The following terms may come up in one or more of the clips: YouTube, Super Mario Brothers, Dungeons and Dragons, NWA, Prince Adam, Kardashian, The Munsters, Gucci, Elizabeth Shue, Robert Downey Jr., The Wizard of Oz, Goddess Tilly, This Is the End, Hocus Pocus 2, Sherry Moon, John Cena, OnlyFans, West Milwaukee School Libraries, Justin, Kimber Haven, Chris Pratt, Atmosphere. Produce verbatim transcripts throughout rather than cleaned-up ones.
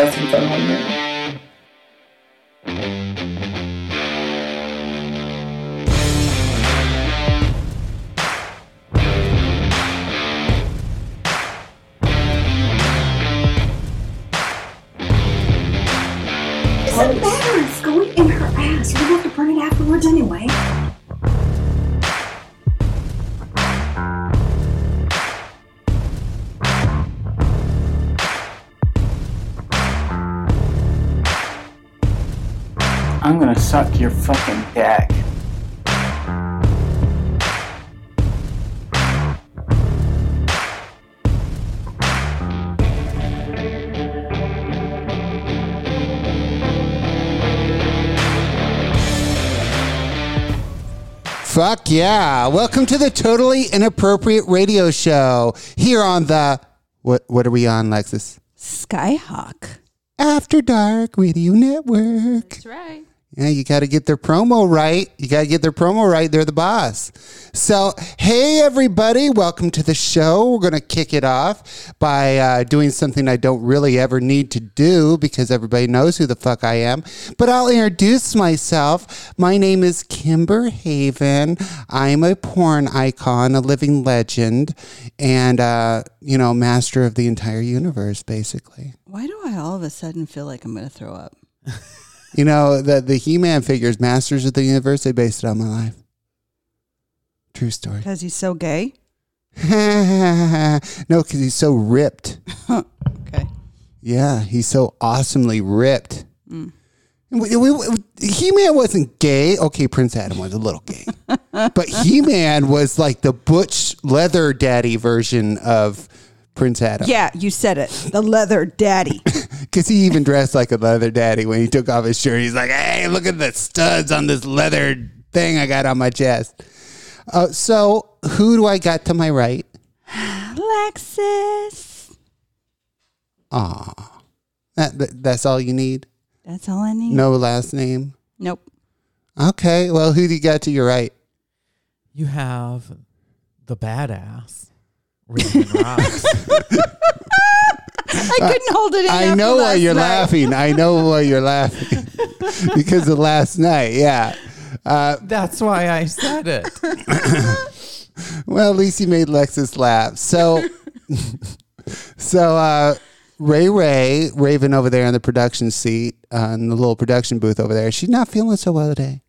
That's what's on there. Suck your fucking dick. Fuck yeah. Welcome to the Totally Inappropriate Radio Show here on the... What, what are we on, Lexus? Skyhawk. After Dark Radio Network. That's right. Yeah, you got to get their promo right. You got to get their promo right. They're the boss. So, hey, everybody. Welcome to the show. We're going to kick it off by uh, doing something I don't really ever need to do because everybody knows who the fuck I am. But I'll introduce myself. My name is Kimber Haven. I'm a porn icon, a living legend, and, uh, you know, master of the entire universe, basically. Why do I all of a sudden feel like I'm going to throw up? You know, the, the He-Man figures, Masters of the Universe, they based it on my life. True story. Because he's so gay? No, because he's so ripped. Okay. Yeah, he's so awesomely ripped. Mm. We, we, we, He-Man wasn't gay. Okay, Prince Adam was a little gay. But He-Man was like the butch leather daddy version of Prince Adam. Yeah, you said it. The leather daddy. Because he even dressed like a leather daddy when he took off his shirt. He's like, hey, look at the studs on this leather thing I got on my chest. Uh, so who do I got to my right? Lexus. Aw. That, that, that's all you need? That's all I need. No last name? Nope. Okay. Well, who do you got to your right? You have the badass. Rhiannon Rocks. I couldn't hold it in. I know why you're night. laughing. I know why you're laughing. Because of last night, yeah. Uh, That's why I said it. Well, at least you made Lexus laugh. So, so uh, Ray Ray, Raven over there in the production seat, uh, in the little production booth over there, she's not feeling so well today.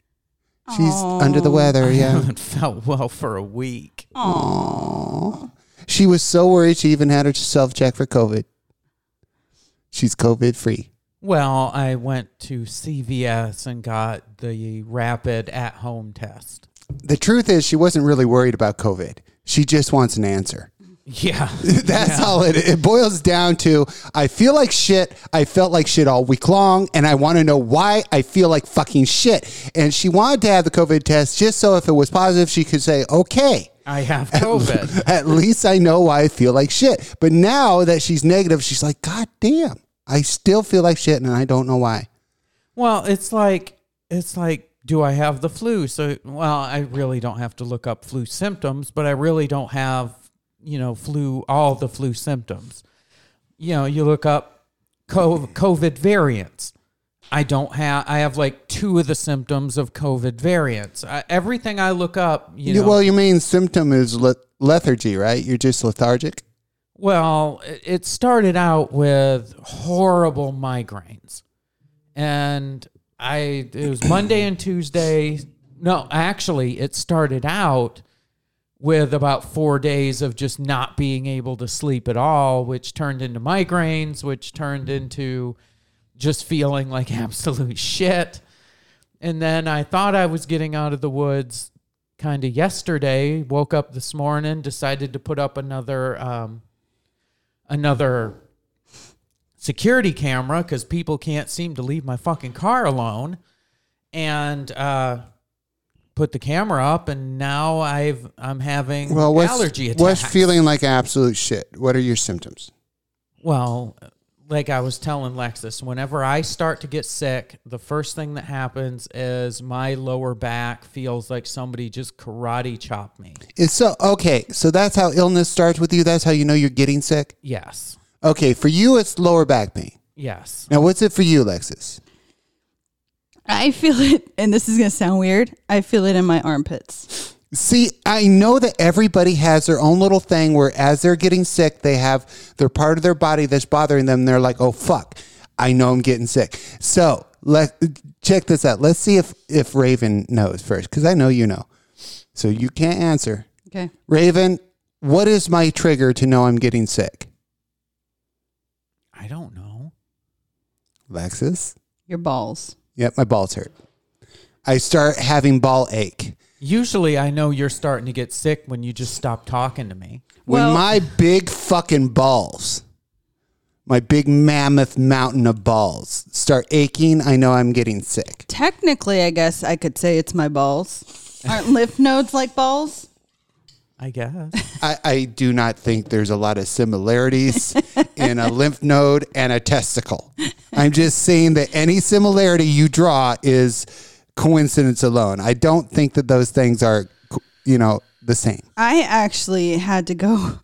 She's Aww. under the weather, I yeah. I haven't felt well for a week. Aww. She was so worried she even had herself check for COVID. She's COVID free. Well, I went to C V S and got the rapid at-home test. The truth is she wasn't really worried about COVID. She just wants an answer. Yeah. That's yeah. all it it boils down to. I feel like shit. I felt like shit all week long. And I want to know why I feel like fucking shit. And she wanted to have the COVID test just so if it was positive, she could say, okay, I have COVID. At, at least I know why I feel like shit. But now that she's negative, she's like, God damn, I still feel like shit. And I don't know why. Well, it's like, it's like, do I have the flu? So, well, I really don't have to look up flu symptoms, but I really don't have, you know, flu, all the flu symptoms. You know, you look up COVID variants. I don't have, I have like two of the symptoms of COVID variants. I, everything I look up, you know. Well, your main symptom is le- lethargy, right? You're just lethargic? Well, it started out with horrible migraines. And I, it was Monday and Tuesday. No, actually, it started out with about four days of just not being able to sleep at all, which turned into migraines, which turned into just feeling like absolute shit. And then I thought I was getting out of the woods kind of yesterday, woke up this morning, decided to put up another um, another security camera because people can't seem to leave my fucking car alone. And uh put the camera up, and now I've I'm having well, what's, allergy attacks. What's feeling like absolute shit? What are your symptoms? Well, like I was telling Lexus, whenever I start to get sick, the first thing that happens is my lower back feels like somebody just karate chopped me. It's so okay. So that's how illness starts with you. That's how you know you're getting sick. Yes. Okay, for you, it's lower back pain. Yes. Now, what's it for you, Lexus? I feel it, and this is going to sound weird, I feel it in my armpits. See, I know that everybody has their own little thing where as they're getting sick, they have their part of their body that's bothering them. They're like, oh, fuck, I know I'm getting sick. So let check this out. Let's see if, if Raven knows first, because I know you know. So you can't answer. Okay. Raven, what is my trigger to know I'm getting sick? I don't know. Lexus? Your balls. Yep, my balls hurt. I start having ball ache. Usually I know you're starting to get sick when you just stop talking to me. When well, my big fucking balls, my big mammoth mountain of balls start aching, I know I'm getting sick. Technically, I guess I could say it's my balls. Aren't lymph nodes like balls? I guess. I, I do not think there's a lot of similarities in a lymph node and a testicle. I'm just saying that any similarity you draw is coincidence alone. I don't think that those things are, you know, the same. I actually had to go.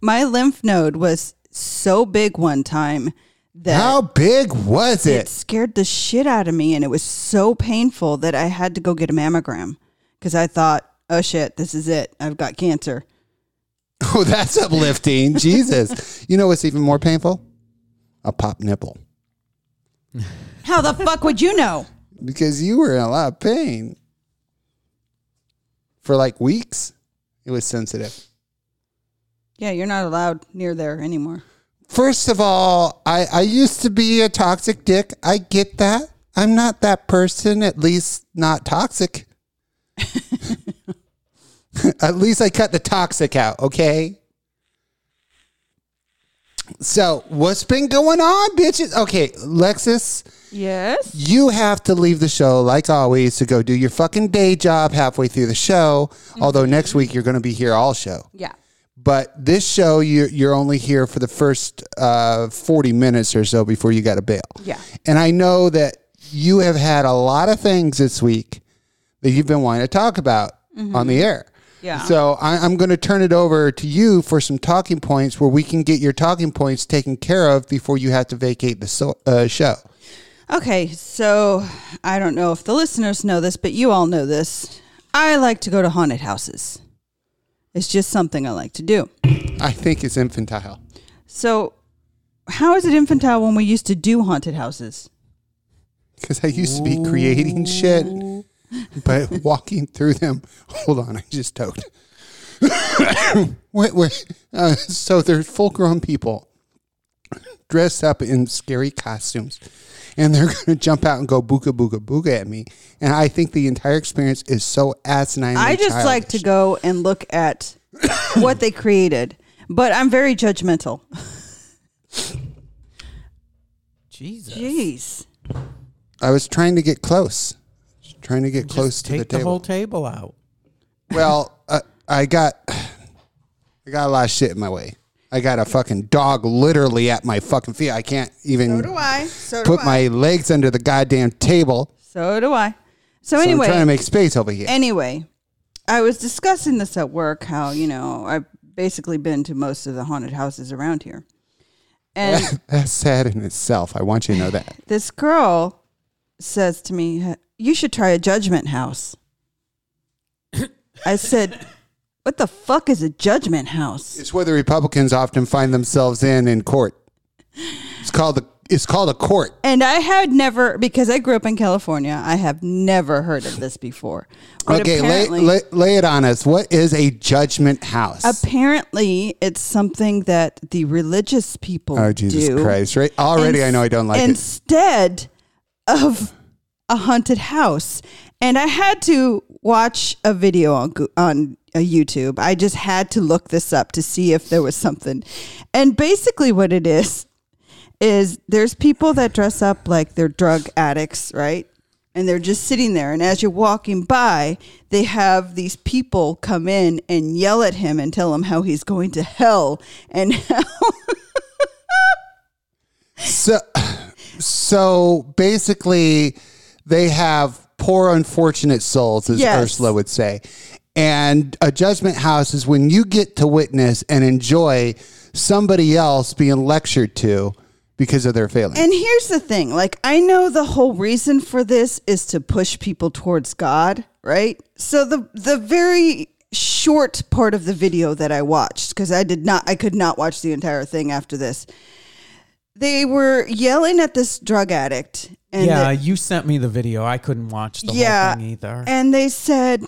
My lymph node was so big one time. That How big was it? It scared the shit out of me, and it was so painful that I had to go get a mammogram because I thought, oh, shit, this is it. I've got cancer. Oh, that's uplifting. Jesus. You know what's even more painful? A pop nipple. How the fuck would you know? Because you were in a lot of pain. For like weeks, it was sensitive. Yeah, you're not allowed near there anymore. First of all, I, I used to be a toxic dick. I get that. I'm not that person, at least not toxic. At least I cut the toxic out, okay? So, what's been going on, bitches? Okay, Lexus. Yes? You have to leave the show, like always, to go do your fucking day job halfway through the show. Mm-hmm. Although next week, you're going to be here all show. Yeah. But this show, you're, you're only here for the first uh, forty minutes or so before you got to bail. Yeah. And I know that you have had a lot of things this week that you've been wanting to talk about mm-hmm. on the air. Yeah. So I, I'm going to turn it over to you for some talking points where we can get your talking points taken care of before you have to vacate the so, uh, show. Okay. So I don't know if the listeners know this, but you all know this. I like to go to haunted houses. It's just something I like to do. I think it's infantile. So how is it infantile when we used to do haunted houses? Because I used to be creating shit. But walking through them, hold on, I just toked. wait, wait. Uh, so there's full-grown people dressed up in scary costumes, and they're going to jump out and go booga, booga, booga at me. And I think the entire experience is so asinine. I just childish. like to go and look at what they created, but I'm very judgmental. Jesus. Jeez. I was trying to get close. Trying to get close to the table. Take the whole table out. Well, uh, I got, I got a lot of shit in my way. I got a fucking dog literally at my fucking feet. I can't even. So do I. So do I. Put my legs under the goddamn table. So do I. So anyway, so I'm trying to make space over here. Anyway, I was discussing this at work. How you know I've basically been to most of the haunted houses around here, and that's sad in itself. I want you to know that. This girl says to me, you should try a judgment house. I said, what the fuck is a judgment house? It's where the Republicans often find themselves in in court. It's called the it's called a court. And I had never, because I grew up in California, I have never heard of this before. But okay, lay, lay, lay it on us. What is a judgment house? Apparently, it's something that the religious people do. Oh, Jesus do. Christ. Right? Already, and, I know I don't like instead it. Instead of a haunted house. And I had to watch a video on on uh, YouTube. I just had to look this up to see if there was something. And basically what it is, is there's people that dress up like they're drug addicts, right? And they're just sitting there. And as you're walking by, they have these people come in and yell at him and tell him how he's going to hell and how... so, so basically... They have poor, unfortunate souls, as yes. Ursula would say. And a judgment house is when you get to witness and enjoy somebody else being lectured to because of their failings. And here's the thing. Like, I know the whole reason for this is to push people towards God, right? So the the very short part of the video that I watched, because I did not, I could not watch the entire thing after this. They were yelling at this drug addict. And yeah, the, you sent me the video. I couldn't watch the yeah, whole thing either. And they said,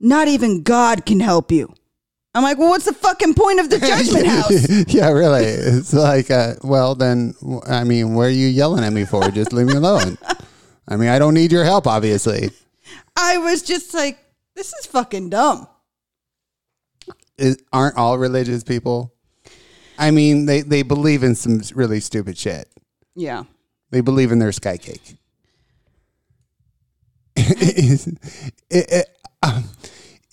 not even God can help you. I'm like, well, what's the fucking point of the judgment house? Yeah, really. It's like, uh, well, then, I mean, what are you yelling at me for? Just leave me alone. I mean, I don't need your help, obviously. I was just like, this is fucking dumb. It, aren't all religious people? I mean, they, they believe in some really stupid shit. Yeah. They believe in their sky cake. it, it, it, um,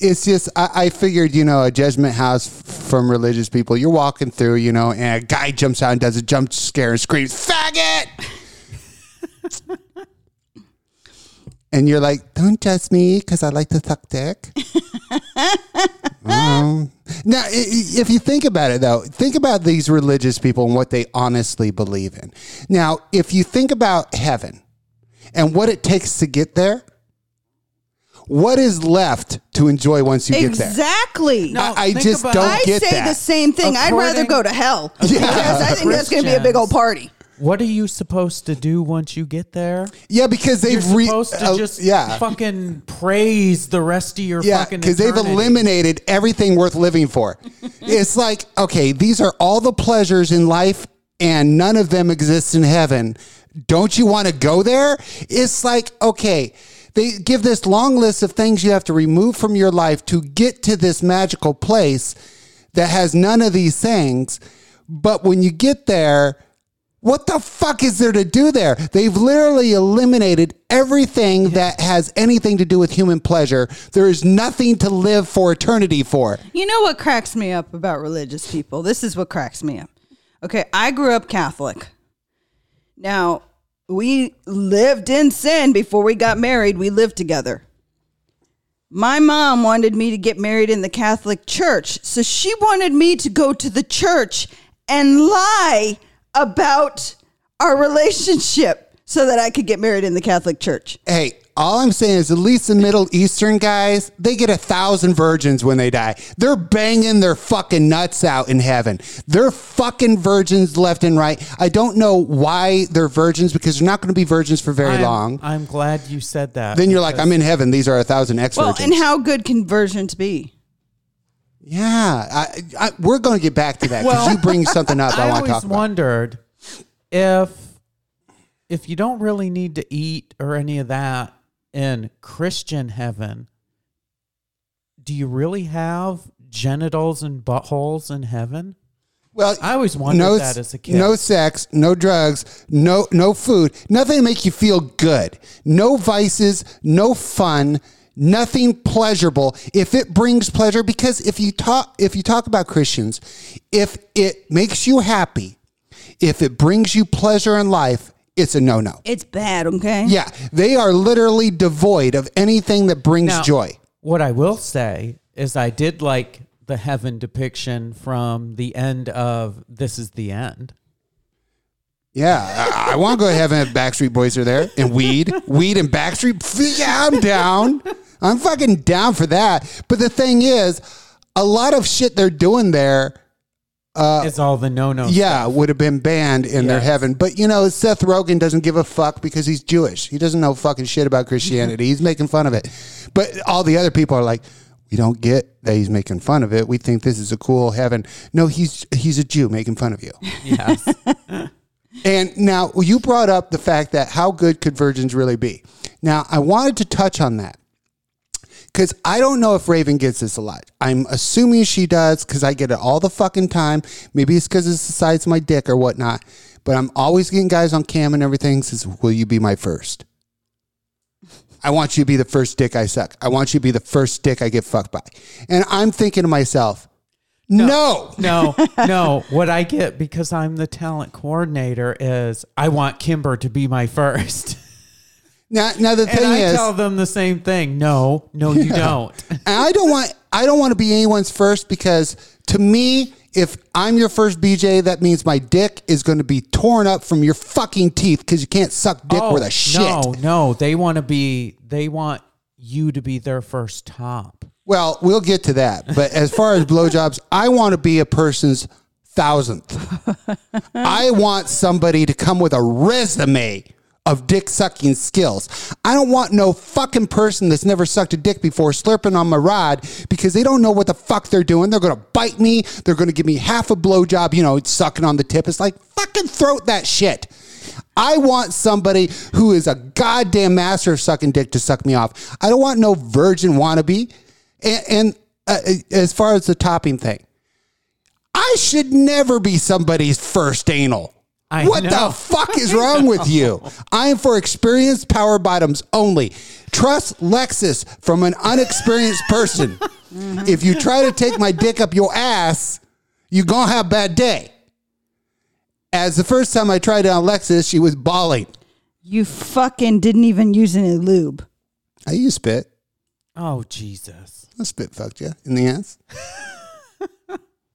It's just, I, I figured, you know, a judgment house f- from religious people. You're walking through, you know, and a guy jumps out and does a jump scare and screams, faggot! And you're like, don't judge me because I like to suck dick. um, now, if you think about it, though, think about these religious people and what they honestly believe in. Now, if you think about heaven and what it takes to get there, what is left to enjoy once you exactly. get there? Exactly. No, I, I just don't I get that. I say the same thing. According, I'd rather go to hell. Yeah. Because I think Christians, that's going to be a big old party. What are you supposed to do once you get there? Yeah, because they've... You're re- supposed to uh, just yeah. fucking praise the rest of your yeah, fucking because they've eliminated everything worth living for. It's like, okay, these are all the pleasures in life and none of them exist in heaven. Don't you want to go there? It's like, okay... They give this long list of things you have to remove from your life to get to this magical place that has none of these things. But when you get there, what the fuck is there to do there? They've literally eliminated everything that has anything to do with human pleasure. There is nothing to live for eternity for. You know what cracks me up about religious people? This is what cracks me up. Okay, I grew up Catholic. Now... We lived in sin before we got married. We lived together. My mom wanted me to get married in the Catholic Church. So she wanted me to go to the church and lie about our relationship so that I could get married in the Catholic Church. Hey, all I'm saying is at least the Middle Eastern guys, they get a thousand virgins when they die. They're banging their fucking nuts out in heaven. They're fucking virgins left and right. I don't know why they're virgins because they're not going to be virgins for very I'm, long. I'm glad you said that. Then you're like, I'm in heaven. These are a thousand ex-virgins. Well, and how good can virgins be? Yeah. I, I, we're going to get back to that because well, you bring something up I, I want to talk about. I always wondered if, if you don't really need to eat or any of that, in Christian heaven, do you really have genitals and buttholes in heaven? Well, I always wondered no, that as a kid. No sex, no drugs, no no food, nothing to make you feel good. No vices, no fun, nothing pleasurable. If it brings pleasure, because if you talk if you talk about Christians, if it makes you happy, if it brings you pleasure in life, it's a no-no. It's bad, okay? Yeah. They are literally devoid of anything that brings now, joy. What I will say is I did like the heaven depiction from the end of This Is the End. Yeah. I, I want to go to heaven if Backstreet Boys are there and Weed. Weed and Backstreet. Yeah, I'm down. I'm fucking down for that. But the thing is, a lot of shit they're doing there Uh, it's all the no-no Yeah, stuff. Would have been banned in yes. their heaven. But, you know, Seth Rogen doesn't give a fuck because he's Jewish. He doesn't know fucking shit about Christianity. He's making fun of it. But all the other people are like, we don't get that he's making fun of it. We think this is a cool heaven. No, he's he's a Jew making fun of you. Yes. And now you brought up the fact that how good could virgins really be? Now, I wanted to touch on that. Because I don't know if Raven gets this a lot. I'm assuming she does because I get it all the fucking time. Maybe it's because it's the size of my dick or whatnot. But I'm always getting guys on cam and everything says, will you be my first? I want you to be the first dick I suck. I want you to be the first dick I get fucked by. And I'm thinking to myself, no. No, no. no. What I get because I'm the talent coordinator is I want Kimber to be my first. Now, now the thing and I is, tell them the same thing. No, no, you yeah. don't. And I don't want. I don't want to be anyone's first because to me, If I'm your first B J, that means my dick is going to be torn up from your fucking teeth because you can't suck dick oh, with a shit. No, no. They want to be, they want you to be their first top. Well, we'll get to that. But as far as blowjobs, I want to be a person's thousandth. I want somebody to come with a resume of dick sucking skills. I don't want no fucking person that's never sucked a dick before slurping on my rod because they don't know what the fuck they're doing. They're going to bite me. They're going to give me half a blowjob, you know, sucking on the tip. It's like, fucking throat that shit. I want somebody who is a goddamn master of sucking dick to suck me off. I don't want no virgin wannabe. And, and uh, as far as the topping thing, I should never be somebody's first anal. I what know. the fuck is wrong with you? I am for experienced power bottoms only. Trust Lexus from an unexperienced person. If you try to take my dick up your ass, you're going to have a bad day. As the first time I tried it on Lexus, she was bawling. You fucking didn't even use any lube. I used spit. Oh, Jesus. I spit fucked you in the ass.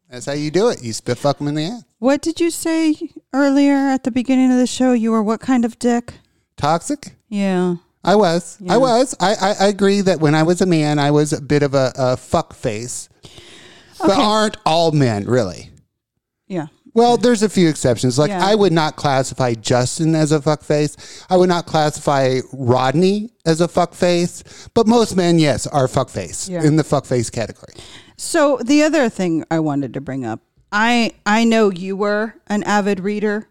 That's how you do it. You spit fuck them in the ass. What did you say earlier at the beginning of the show? You were what kind of dick? Toxic? Yeah. I was. Yeah. I was. I, I, I agree that when I was a man, I was a bit of a, a fuck face. Okay. But aren't all men, really? Yeah. Well, there's a few exceptions. Like, yeah. I would not classify Justin as a fuckface. I would not classify Rodney as a fuckface. But most men, yes, are fuckface yeah. in the fuckface category. So the other thing I wanted to bring up, I I know you were an avid reader.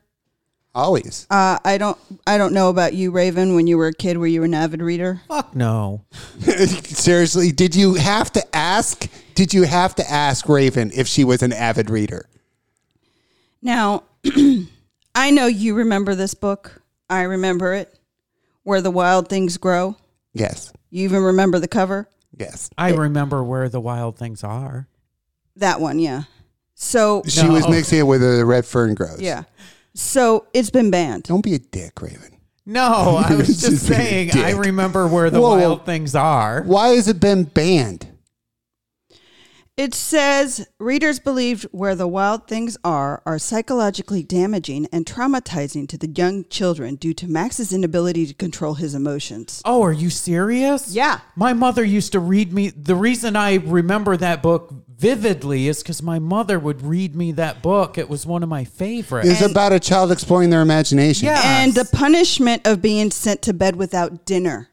Always. Uh, I don't I don't know about you, Raven. When you were a kid, were you an avid reader? Fuck no. Seriously, did you have to ask? Did you have to ask Raven if she was an avid reader? Now, I know you remember this book. I remember it. Where the Wild Things Grow. Yes. You even remember the cover? Yes. I it, remember Where the Wild Things Are. That one, yeah. So She no. was mixing it with The Red Fern Grows. Yeah. So it's been banned. Don't be a dick, Raven. No, I was just saying I remember Where the Whoa. Wild Things Are. Why has it been banned? It says, readers believed Where the Wild Things Are are psychologically damaging and traumatizing to the young children due to Max's inability to control his emotions. Oh, are you serious? Yeah. My mother used to read me. The reason I remember that book vividly is because my mother would read me that book. It was one of my favorites. It's and, about a child exploring their imagination. Yes. And the punishment of being sent to bed without dinner.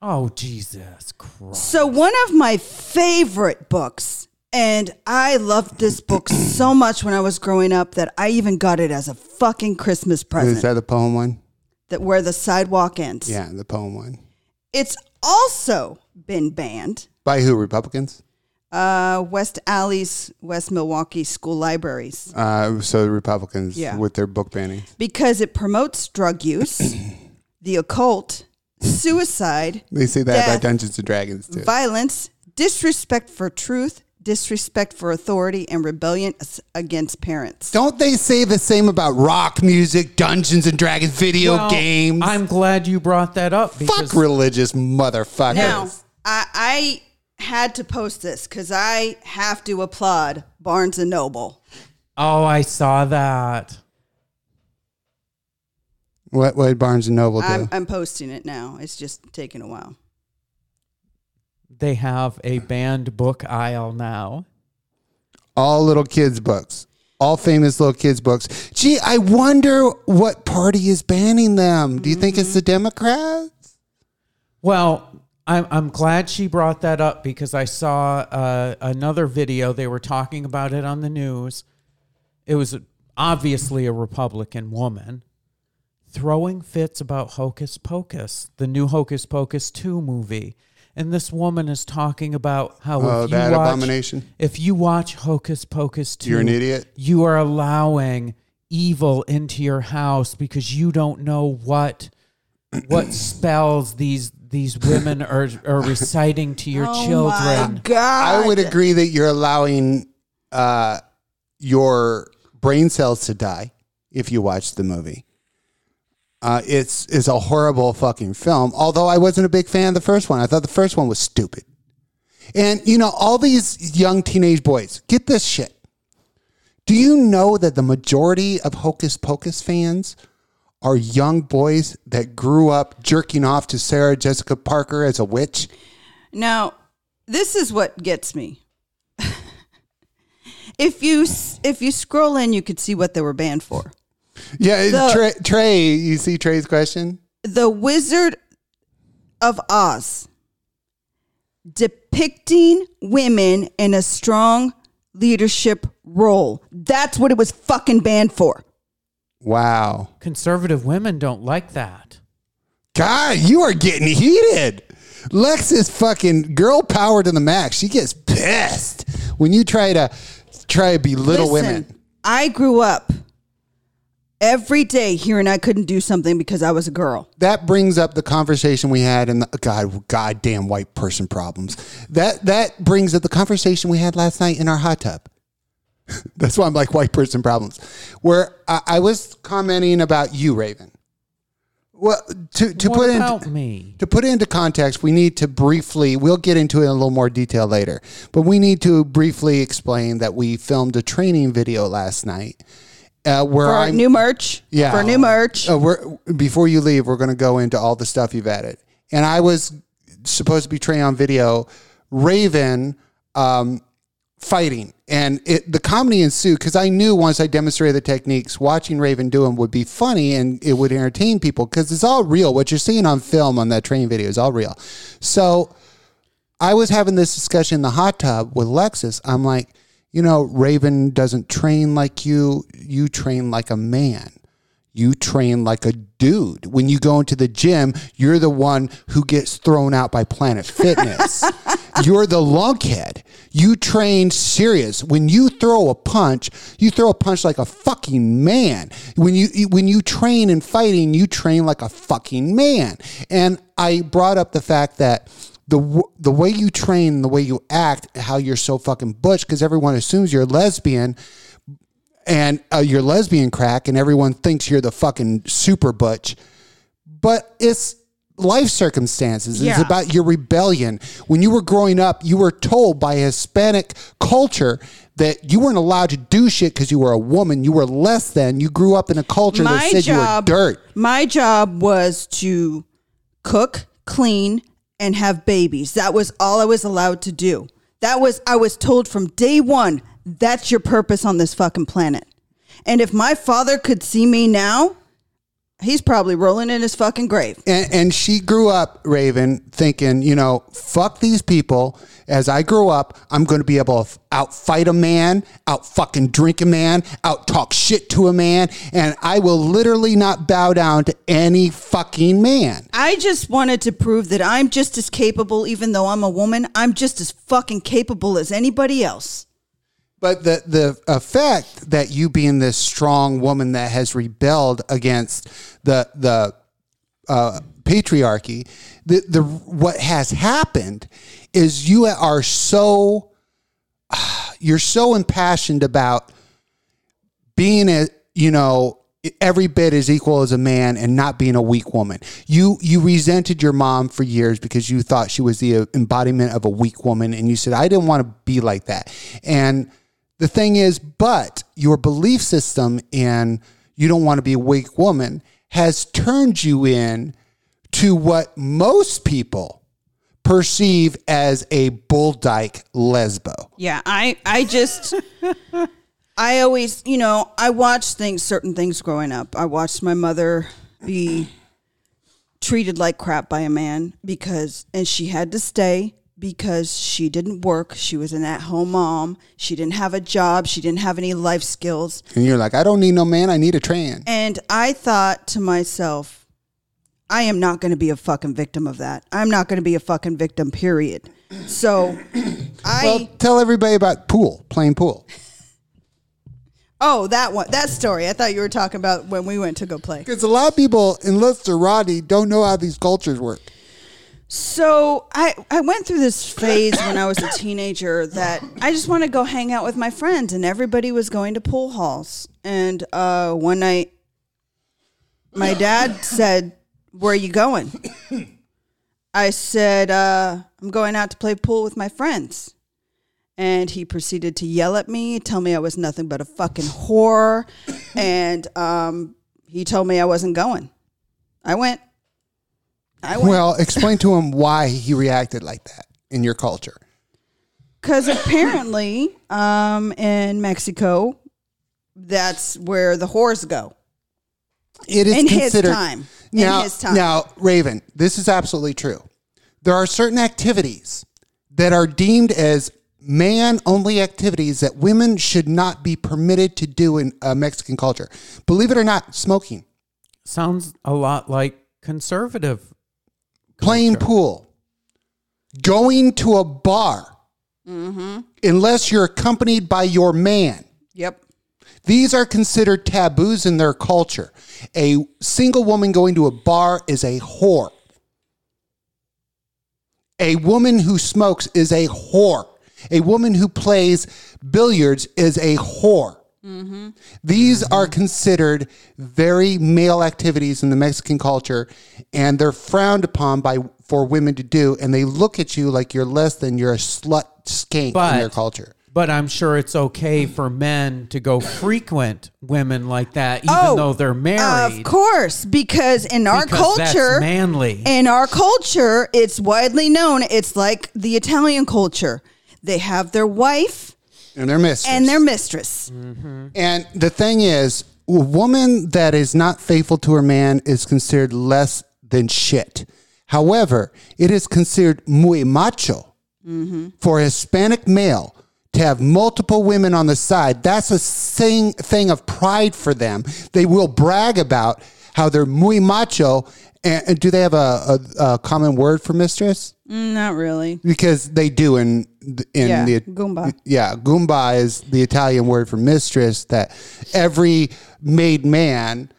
Oh, Jesus Christ. So one of my favorite books. And I loved this book so much when I was growing up that I even got it as a fucking Christmas present. Is that the poem one? That Where the Sidewalk Ends. Yeah, the poem one. It's also been banned. By who? Republicans? Uh, West Alley's, West Milwaukee school libraries. Uh, so the Republicans yeah. with their book banning. Because it promotes drug use, the occult, suicide. They say that death, about Dungeons and Dragons too. Violence, disrespect for truth. Disrespect for authority, and rebellion against parents. Don't they say the same about rock music, Dungeons and Dragons, video well, games? I'm glad you brought that up. Fuck religious motherfuckers. Now, I, I had to post this because I have to applaud Barnes and Noble. Oh, I saw that. What, what did Barnes and Noble do? I'm, I'm posting it now. It's just taking a while. They have a banned book aisle now. All little kids' books. All famous little kids' books. Gee, I wonder what party is banning them. Do you mm-hmm. think it's the Democrats? Well, I'm, I'm glad she brought that up because I saw uh, another video. They were talking about it on the news. It was obviously a Republican woman throwing fits about Hocus Pocus, the new Hocus Pocus two movie. And this woman is talking about how oh, if, you that watch, abomination. if you watch Hocus Pocus two, you're an idiot. You are allowing evil into your house because you don't know what what spells these these women are, are reciting to your oh children. My God. I would agree that you're allowing uh, your brain cells to die if you watch the movie. Uh, it's it's a horrible fucking film, although I wasn't a big fan of the first one. I thought the first one was stupid. And, you know, all these young teenage boys, get this shit. Do you know that the majority of Hocus Pocus fans are young boys that grew up jerking off to Sarah Jessica Parker as a witch? Now, this is what gets me. If you if you scroll in, you could see what they were banned for. Yeah, the, Trey, Trey, you see Trey's question? The Wizard of Oz, depicting women in a strong leadership role. That's what it was fucking banned for. Wow. Conservative women don't like that. God, you are getting heated. Lex is fucking girl power to the max. She gets pissed when you try to try to belittle Listen, women. I grew up every day hearing I couldn't do something because I was a girl. That brings up the conversation we had in the God, goddamn white person problems. That that brings up the conversation we had last night in our hot tub. That's why I'm like white person problems. Where I, I was commenting about you, Raven. Well, to to what put into me? to put into context, we need to briefly. We'll get into it in a little more detail later, but we need to briefly explain that we filmed a training video last night. Uh, where for new merch. Yeah. For new merch. Uh, we're, before you leave, we're going to go into all the stuff you've added. And I was supposed to be trained on video, Raven um, fighting. And it, the comedy ensued because I knew once I demonstrated the techniques, watching Raven do them would be funny and it would entertain people because it's all real. What you're seeing on film on that training video is all real. So I was having this discussion in the hot tub with Lexus. I'm like, you know, Raven doesn't train like you. You train like a man. You train like a dude. When you go into the gym, you're the one who gets thrown out by Planet Fitness. You're the lunkhead. You train serious. When you throw a punch, you throw a punch like a fucking man. When you when you train in fighting, you train like a fucking man. And I brought up the fact that The the way you train, the way you act, how you're so fucking butch, because everyone assumes you're lesbian and uh, you're lesbian crack and everyone thinks you're the fucking super butch. But it's life circumstances. Yeah. It's about your rebellion. When you were growing up, you were told by Hispanic culture that you weren't allowed to do shit because you were a woman. You were less than. You grew up in a culture my that said job, you were dirt. My job was to cook, clean, and have babies. That was all I was allowed to do. That was, I was told from day one, that's your purpose on this fucking planet. And if my father could see me now, he's probably rolling in his fucking grave. And, and she grew up, Raven, thinking, you know, fuck these people. As I grow up, I'm going to be able to outfight a man, out fucking drink a man, out talk shit to a man. And I will literally not bow down to any fucking man. I just wanted to prove that I'm just as capable, even though I'm a woman, I'm just as fucking capable as anybody else. But the, the effect that you being this strong woman that has rebelled against the the uh, patriarchy, the, the what has happened is you are so you're so impassioned about being a you know every bit as equal as a man and not being a weak woman. You you resented your mom for years because you thought she was the embodiment of a weak woman, and you said, "I didn't want to be like that." And the thing is, but your belief system in you don't want to be a weak woman has turned you in to what most people perceive as a bull dyke lesbo. Yeah, I, I just, I always, you know, I watched things, certain things growing up. I watched my mother be treated like crap by a man because, and she had to stay. Because she didn't work. She was an at-home mom. She didn't have a job. She didn't have any life skills. And you're like, I don't need no man. I need a trans. And I thought to myself, I am not going to be a fucking victim of that. I'm not going to be a fucking victim, period. So I... Well, tell everybody about pool, playing pool. Oh, that one, that story. I thought you were talking about when we went to go play. Because a lot of people in Lester Rodney don't know how these cultures work. So I, I went through this phase when I was a teenager that I just want to go hang out with my friends, and everybody was going to pool halls. And uh, one night, my dad said, "Where are you going?" I said, uh, "I'm going out to play pool with my friends." And he proceeded to yell at me, tell me I was nothing but a fucking whore. And um, he told me I wasn't going. I went. I went. Well, explain to him why he reacted like that in your culture. Because apparently um, in Mexico, that's where the whores go. It is in considered, his time. Now, in his time. Now, Raven, this is absolutely true. There are certain activities that are deemed as man-only activities that women should not be permitted to do in uh, Mexican culture. Believe it or not, smoking. Sounds a lot like conservative culture. Playing pool. Going to a bar. Mm-hmm. Unless you're accompanied by your man. Yep. These are considered taboos in their culture. A single woman going to a bar is a whore. A woman who smokes is a whore. A woman who plays billiards is a whore. Mm-hmm. These mm-hmm. are considered very male activities in the Mexican culture, and they're frowned upon by for women to do, and they look at you like you're less than, you're a slut skank but, in their culture. But I'm sure it's okay for men to go frequent women like that, even oh, though they're married. Of course, because in our because culture, that's manly. In our culture, it's widely known. It's like the Italian culture. They have their wife and their mistress. And their mistress. Mm-hmm. And the thing is, a woman that is not faithful to her man is considered less than shit. However, it is considered muy macho mm-hmm. for a Hispanic male to have multiple women on the side. That's a thing, thing of pride for them. They will brag about how they're muy macho. And, and do they have a, a, a common word for mistress? Not really. Because they do in in yeah, the Goomba. Yeah, Goomba is the Italian word for mistress that every made man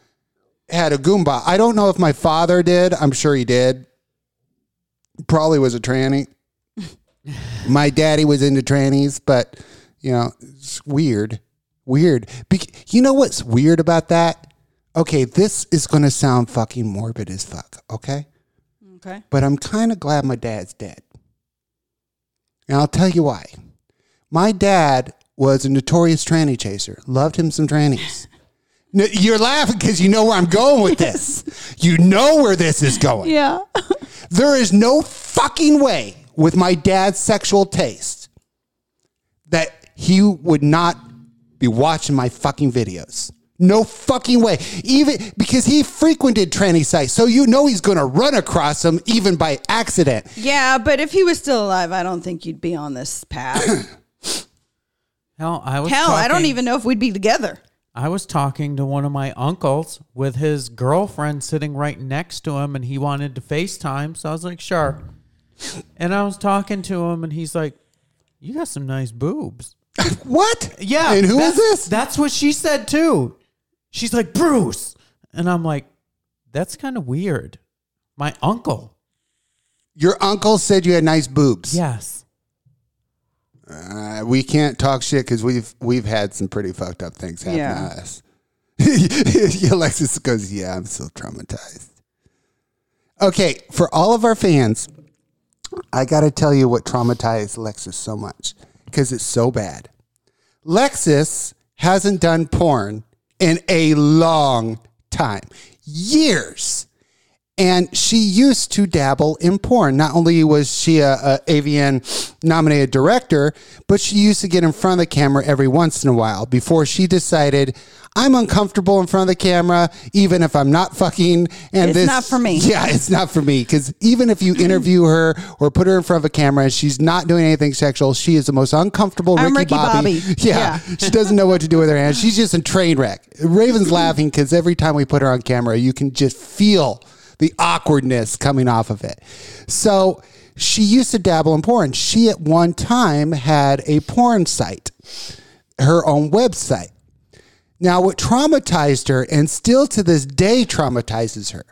had a Goomba. I don't know if my father did. I'm sure he did. Probably was a tranny. My daddy was into trannies, but, you know, it's weird. Weird. Be- you know what's weird about that? Okay, this is going to sound fucking morbid as fuck, okay? Okay. But I'm kind of glad my dad's dead. And I'll tell you why. My dad was a notorious tranny chaser. Loved him some trannies. No, you're laughing because you know where I'm going with yes. this. You know where this is going. Yeah. There is no fucking way with my dad's sexual taste that he would not be watching my fucking videos. No fucking way. Even because he frequented tranny sites, so you know he's going to run across them even by accident. Yeah, but if he was still alive, I don't think you'd be on this path. Hell, I was Hell, talking, I don't even know if we'd be together. I was talking to one of my uncles with his girlfriend sitting right next to him, and he wanted to FaceTime, so I was like, sure. And I was talking to him, and he's like, you got some nice boobs. What? Yeah. And who is this? That's what she said, too. She's like, Bruce. And I'm like, that's kind of weird. My uncle. Your uncle said you had nice boobs. Yes. Uh, we can't talk shit because we've we've had some pretty fucked up things happen yeah. to us. Alexis goes, yeah, I'm still traumatized. Okay, for all of our fans, I got to tell you what traumatized Alexis so much because it's so bad. Alexis hasn't done porn in a long time. Years. And she used to dabble in porn. Not only was she a, a A V N nominated director, but she used to get in front of the camera every once in a while before she decided, I'm uncomfortable in front of the camera, even if I'm not fucking. And it's this, not for me. Yeah, it's not for me. Because even if you interview her or put her in front of a camera and she's not doing anything sexual, she is the most uncomfortable Ricky, Ricky Bobby. Bobby. Yeah, yeah. She doesn't know what to do with her hands. She's just a train wreck. Raven's laughing because every time we put her on camera, you can just feel the awkwardness coming off of it. So she used to dabble in porn. She at one time had a porn site, her own website. Now what traumatized her and still to this day traumatizes her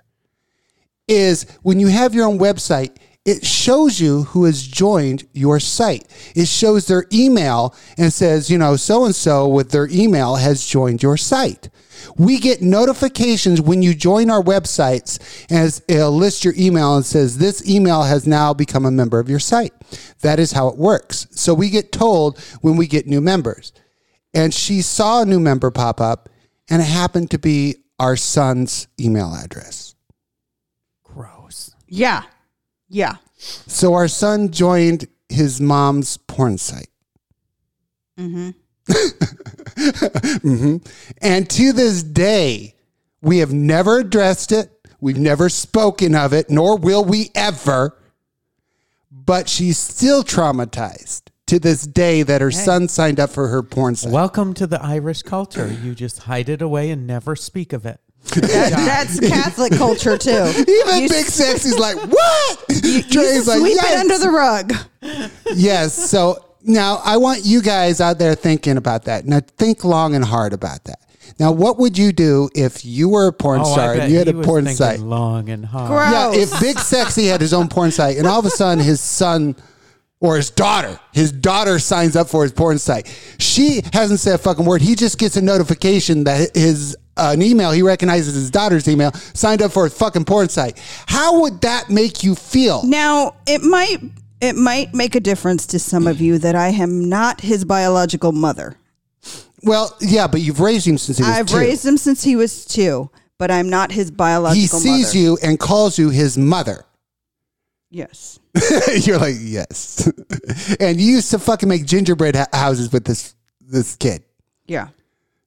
is when you have your own website, it shows you who has joined your site. It shows their email and says, you know, so-and-so with their email has joined your site. We get notifications when you join our websites, and it'll list your email and says, this email has now become a member of your site. That is how it works. So we get told when we get new members. And she saw a new member pop up, and it happened to be our son's email address. Gross. Yeah. Yeah. So our son joined his mom's porn site. Mm-hmm. mm-hmm. And to this day, we have never addressed it. We've never spoken of it, nor will we ever. But she's still traumatized to this day that her hey. son signed up for her porn site. Welcome to the Irish culture. You just hide it away and never speak of it. That, that's Catholic culture too. Even you, Big Sexy's like, what? You, Trey's you like, sweep yes. it under the rug. Yes. So now I want you guys out there thinking about that. Now think long and hard about that. Now, what would you do if you were a porn oh, star and you had a porn site? Long and hard. Gross. Yeah. If Big Sexy had his own porn site, and all of a sudden his son or his daughter, his daughter signs up for his porn site. She hasn't said a fucking word. He just gets a notification that his Uh, an email, he recognizes his daughter's email, signed up for a fucking porn site. How would that make you feel? Now, it might it might make a difference to some of you that I am not his biological mother. Well, yeah, but you've raised him since he was I've two. I've raised him since he was two, but I'm not his biological mother. He sees mother. you and calls you his mother. Yes. You're like, yes. And you used to fucking make gingerbread ha- houses with this this kid. Yeah.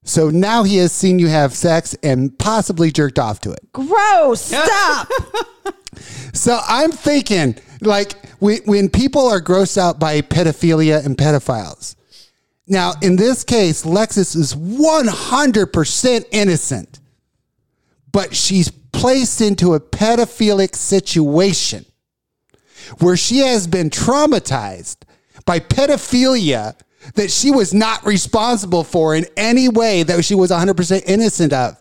So now he has seen you have sex and possibly jerked off to it. Gross. Stop. So I'm thinking, like, when, when people are grossed out by pedophilia and pedophiles. Now, in this case, Lexus is one hundred percent innocent, but she's placed into a pedophilic situation where she has been traumatized by pedophilia that she was not responsible for in any way, that she was one hundred percent innocent of.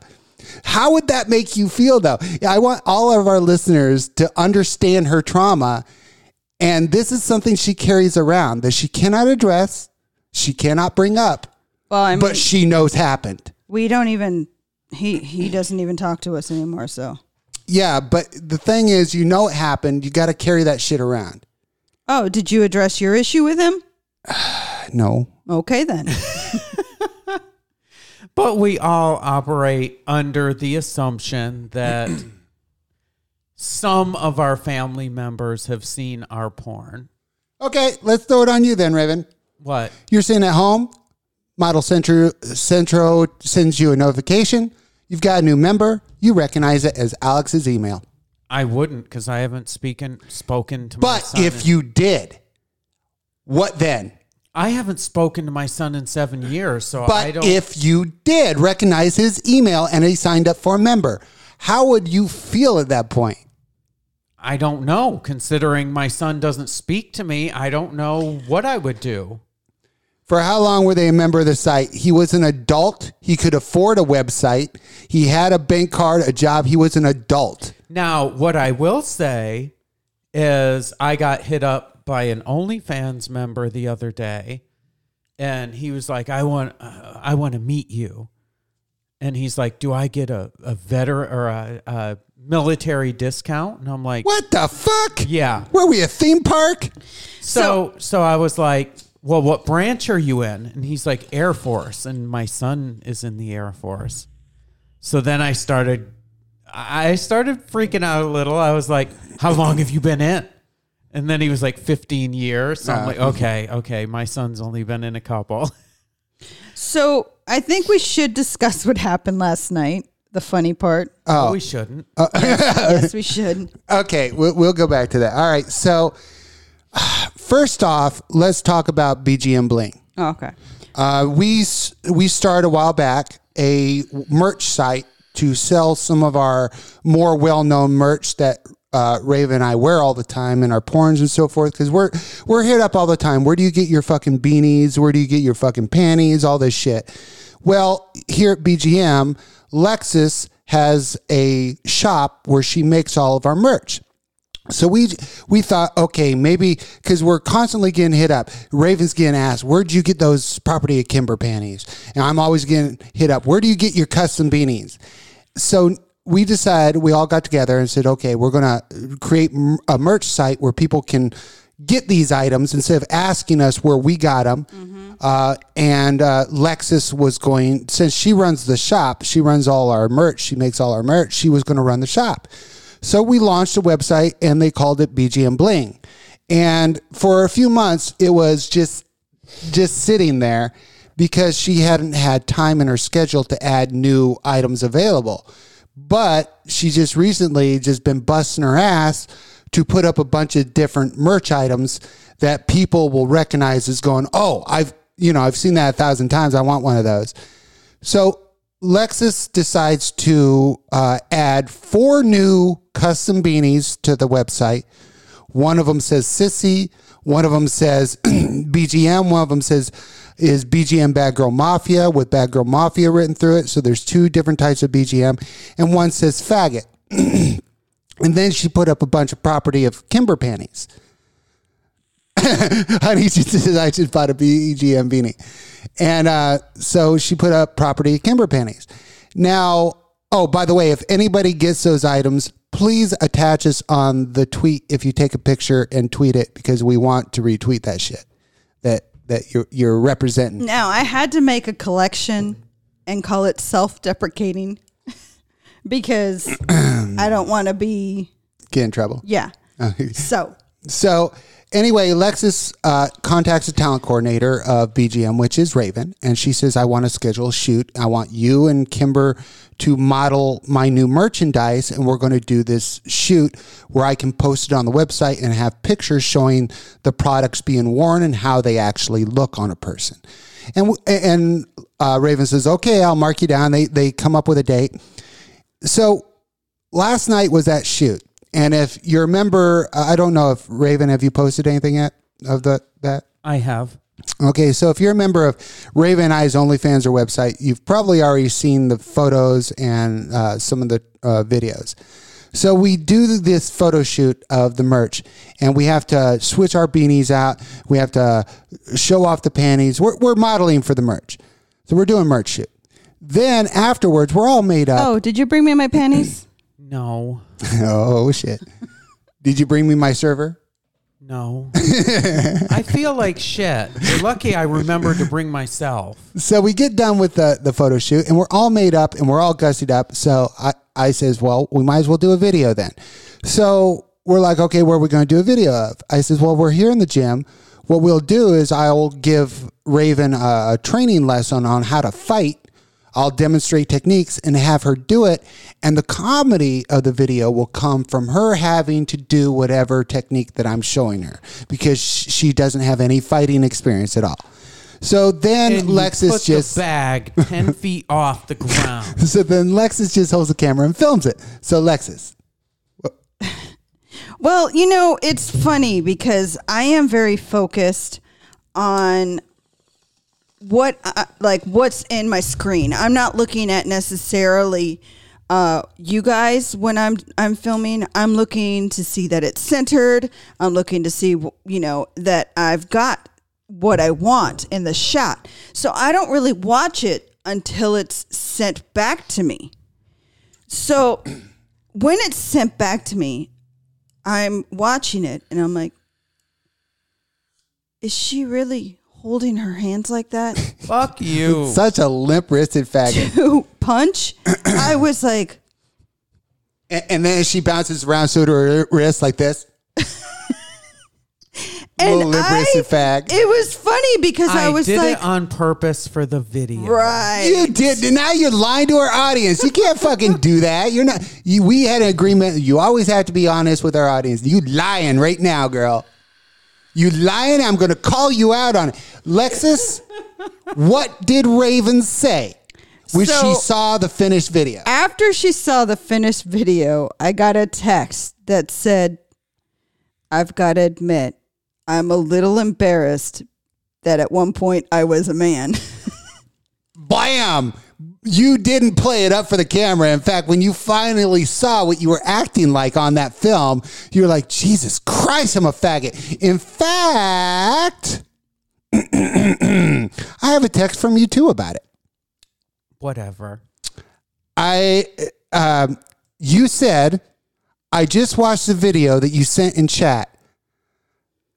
How would that make you feel, though? I want all of our listeners to understand her trauma, and this is something she carries around that she cannot address, she cannot bring up, well, I mean, but she knows happened. We don't even, he, he doesn't even talk to us anymore, so. Yeah, but the thing is, you know it happened, you got to carry that shit around. Oh, did you address your issue with him? No. Okay, then. But we all operate under the assumption that some of our family members have seen our porn. Okay, let's throw it on you then, Raven. What? You're sitting at home. Model Centro, Centro sends you a notification. You've got a new member. You recognize it as Alex's email. I wouldn't, because I haven't speaking, spoken to but my son. But if in- you did, what then? I haven't spoken to my son in seven years, so but I don't... But if you did recognize his email and he signed up for a member, how would you feel at that point? I don't know. Considering my son doesn't speak to me, I don't know what I would do. For how long were they a member of the site? He was an adult. He could afford a website. He had a bank card, a job. He was an adult. Now, what I will say is I got hit up by an OnlyFans member the other day, and he was like, I want uh, I want to meet you. And he's like, do I get a, a veteran or a, a military discount? And I'm like, what the fuck? Yeah. Were we a theme park? So, so so I was like, well, what branch are you in? And he's like, Air Force. And my son is in the Air Force. So then I started I started freaking out a little. I was like, how long have you been in? And then he was like fifteen years. So I'm like, okay, okay. My son's only been in a couple. So I think we should discuss what happened last night. The funny part. Oh, well, we shouldn't. Uh, yes, yes, we should. Okay. We'll, we'll go back to that. All right. So first off, let's talk about B G M Bling. Oh, okay. Uh, we, we started a while back a merch site to sell some of our more well-known merch that Uh, Raven and I wear all the time in our porns and so forth, because we're we're hit up all the time. Where do you get your fucking beanies? Where do you get your fucking panties? All this shit. Well, here at B G M, Lexus has a shop where she makes all of our merch. So we we thought, okay, maybe, because we're constantly getting hit up. Raven's getting asked, where'd you get those Property of Kimber panties? And I'm always getting hit up, where do you get your custom beanies? So we decided, we all got together and said, okay, we're going to create a merch site where people can get these items instead of asking us where we got them. Mm-hmm. Uh, and uh, Lexus was going, since she runs the shop, she runs all our merch, she makes all our merch, she was going to run the shop. So we launched a website and they called it B G M Bling. And for a few months, it was just just sitting there because she hadn't had time in her schedule to add new items available. But she just recently just been busting her ass to put up a bunch of different merch items that people will recognize as going, oh, I've, you know, I've seen that a thousand times. I want one of those. So Lexus decides to uh, add four new custom beanies to the website. One of them says Sissy. One of them says B G M. One of them says is B G M Bad Girl Mafia with Bad Girl Mafia written through it. So there's two different types of B G M. And one says faggot. And then she put up a bunch of Property of Kimber panties. I need you to, I should buy a B G M beanie. And uh, so she put up Property of Kimber panties. Now, oh, by the way, if anybody gets those items, please attach us on the tweet if you take a picture and tweet it, because we want to retweet that shit that, that you're, you're representing. Now, I had to make a collection and call it self-deprecating because I don't want to be... Get in trouble. Yeah. so... So... Anyway, Lexus uh, contacts the talent coordinator of B G M, which is Raven, and she says, I want to schedule a shoot. I want you and Kimber to model my new merchandise, and we're going to do this shoot where I can post it on the website and have pictures showing the products being worn and how they actually look on a person. And and uh, Raven says, okay, I'll mark you down. They They come up with a date. So last night was that shoot. And if you remember, I don't know if Raven, have you posted anything yet of the that? I have. Okay, so if you're a member of Raven and I's OnlyFans or website, you've probably already seen the photos and uh, some of the uh, videos. So we do this photo shoot of the merch, and we have to switch our beanies out. We have to show off the panties. We're, we're modeling for the merch. So we're doing merch shoot. Then afterwards, we're all made up. Oh, did you bring me my panties? No. Oh, shit. Did you bring me my server? No. I feel like shit. You're lucky I remembered to bring myself. So we get done with the, the photo shoot, and we're all made up, and we're all gussied up. So I, I says, well, we might as well do a video then. So we're like, okay, where are we going to do a video of? I says, well, we're here in the gym. What we'll do is I'll give Raven a, a training lesson on how to fight. I'll demonstrate techniques and have her do it. And the comedy of the video will come from her having to do whatever technique that I'm showing her, because she doesn't have any fighting experience at all. So then and Lexus put just the bag ten feet off the ground. So then Lexus just holds the camera and films it. So Lexus. Well, you know, it's funny because I am very focused on what uh, like what's in my screen. I'm not looking at necessarily uh you guys when I'm I'm filming. I'm looking to see that it's centered. I'm looking to see, you know, that I've got what I want in the shot. So I don't really watch it until it's sent back to me. So when it's sent back to me, I'm watching it and I'm like, is she really holding her hands like that? Fuck you. Such a limp-wristed faggot. To punch? I was like... And, and then she bounces around so to her wrist like this. And little limp-wristed fag. It was funny because I, I was like... I did it on purpose for the video. Right. You did. Now you're lying to our audience. You can't fucking do that. You're not... You, we had an agreement. You always have to be honest with our audience. You lying right now, girl. You lying, I'm going to call you out on it. Lexus, what did Raven say when so, she saw the finished video? After she saw the finished video, I got a text that said, I've got to admit, I'm a little embarrassed that at one point I was a man. Bam! You didn't play it up for the camera. In fact, when you finally saw what you were acting like on that film, you were like, Jesus Christ, I'm a faggot. In fact, I have a text from you too about it. Whatever. I, uh, you said, I just watched the video that you sent in chat.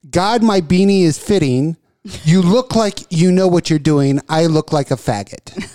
God, my beanie is fitting. You look like you know what you're doing. I look like a faggot.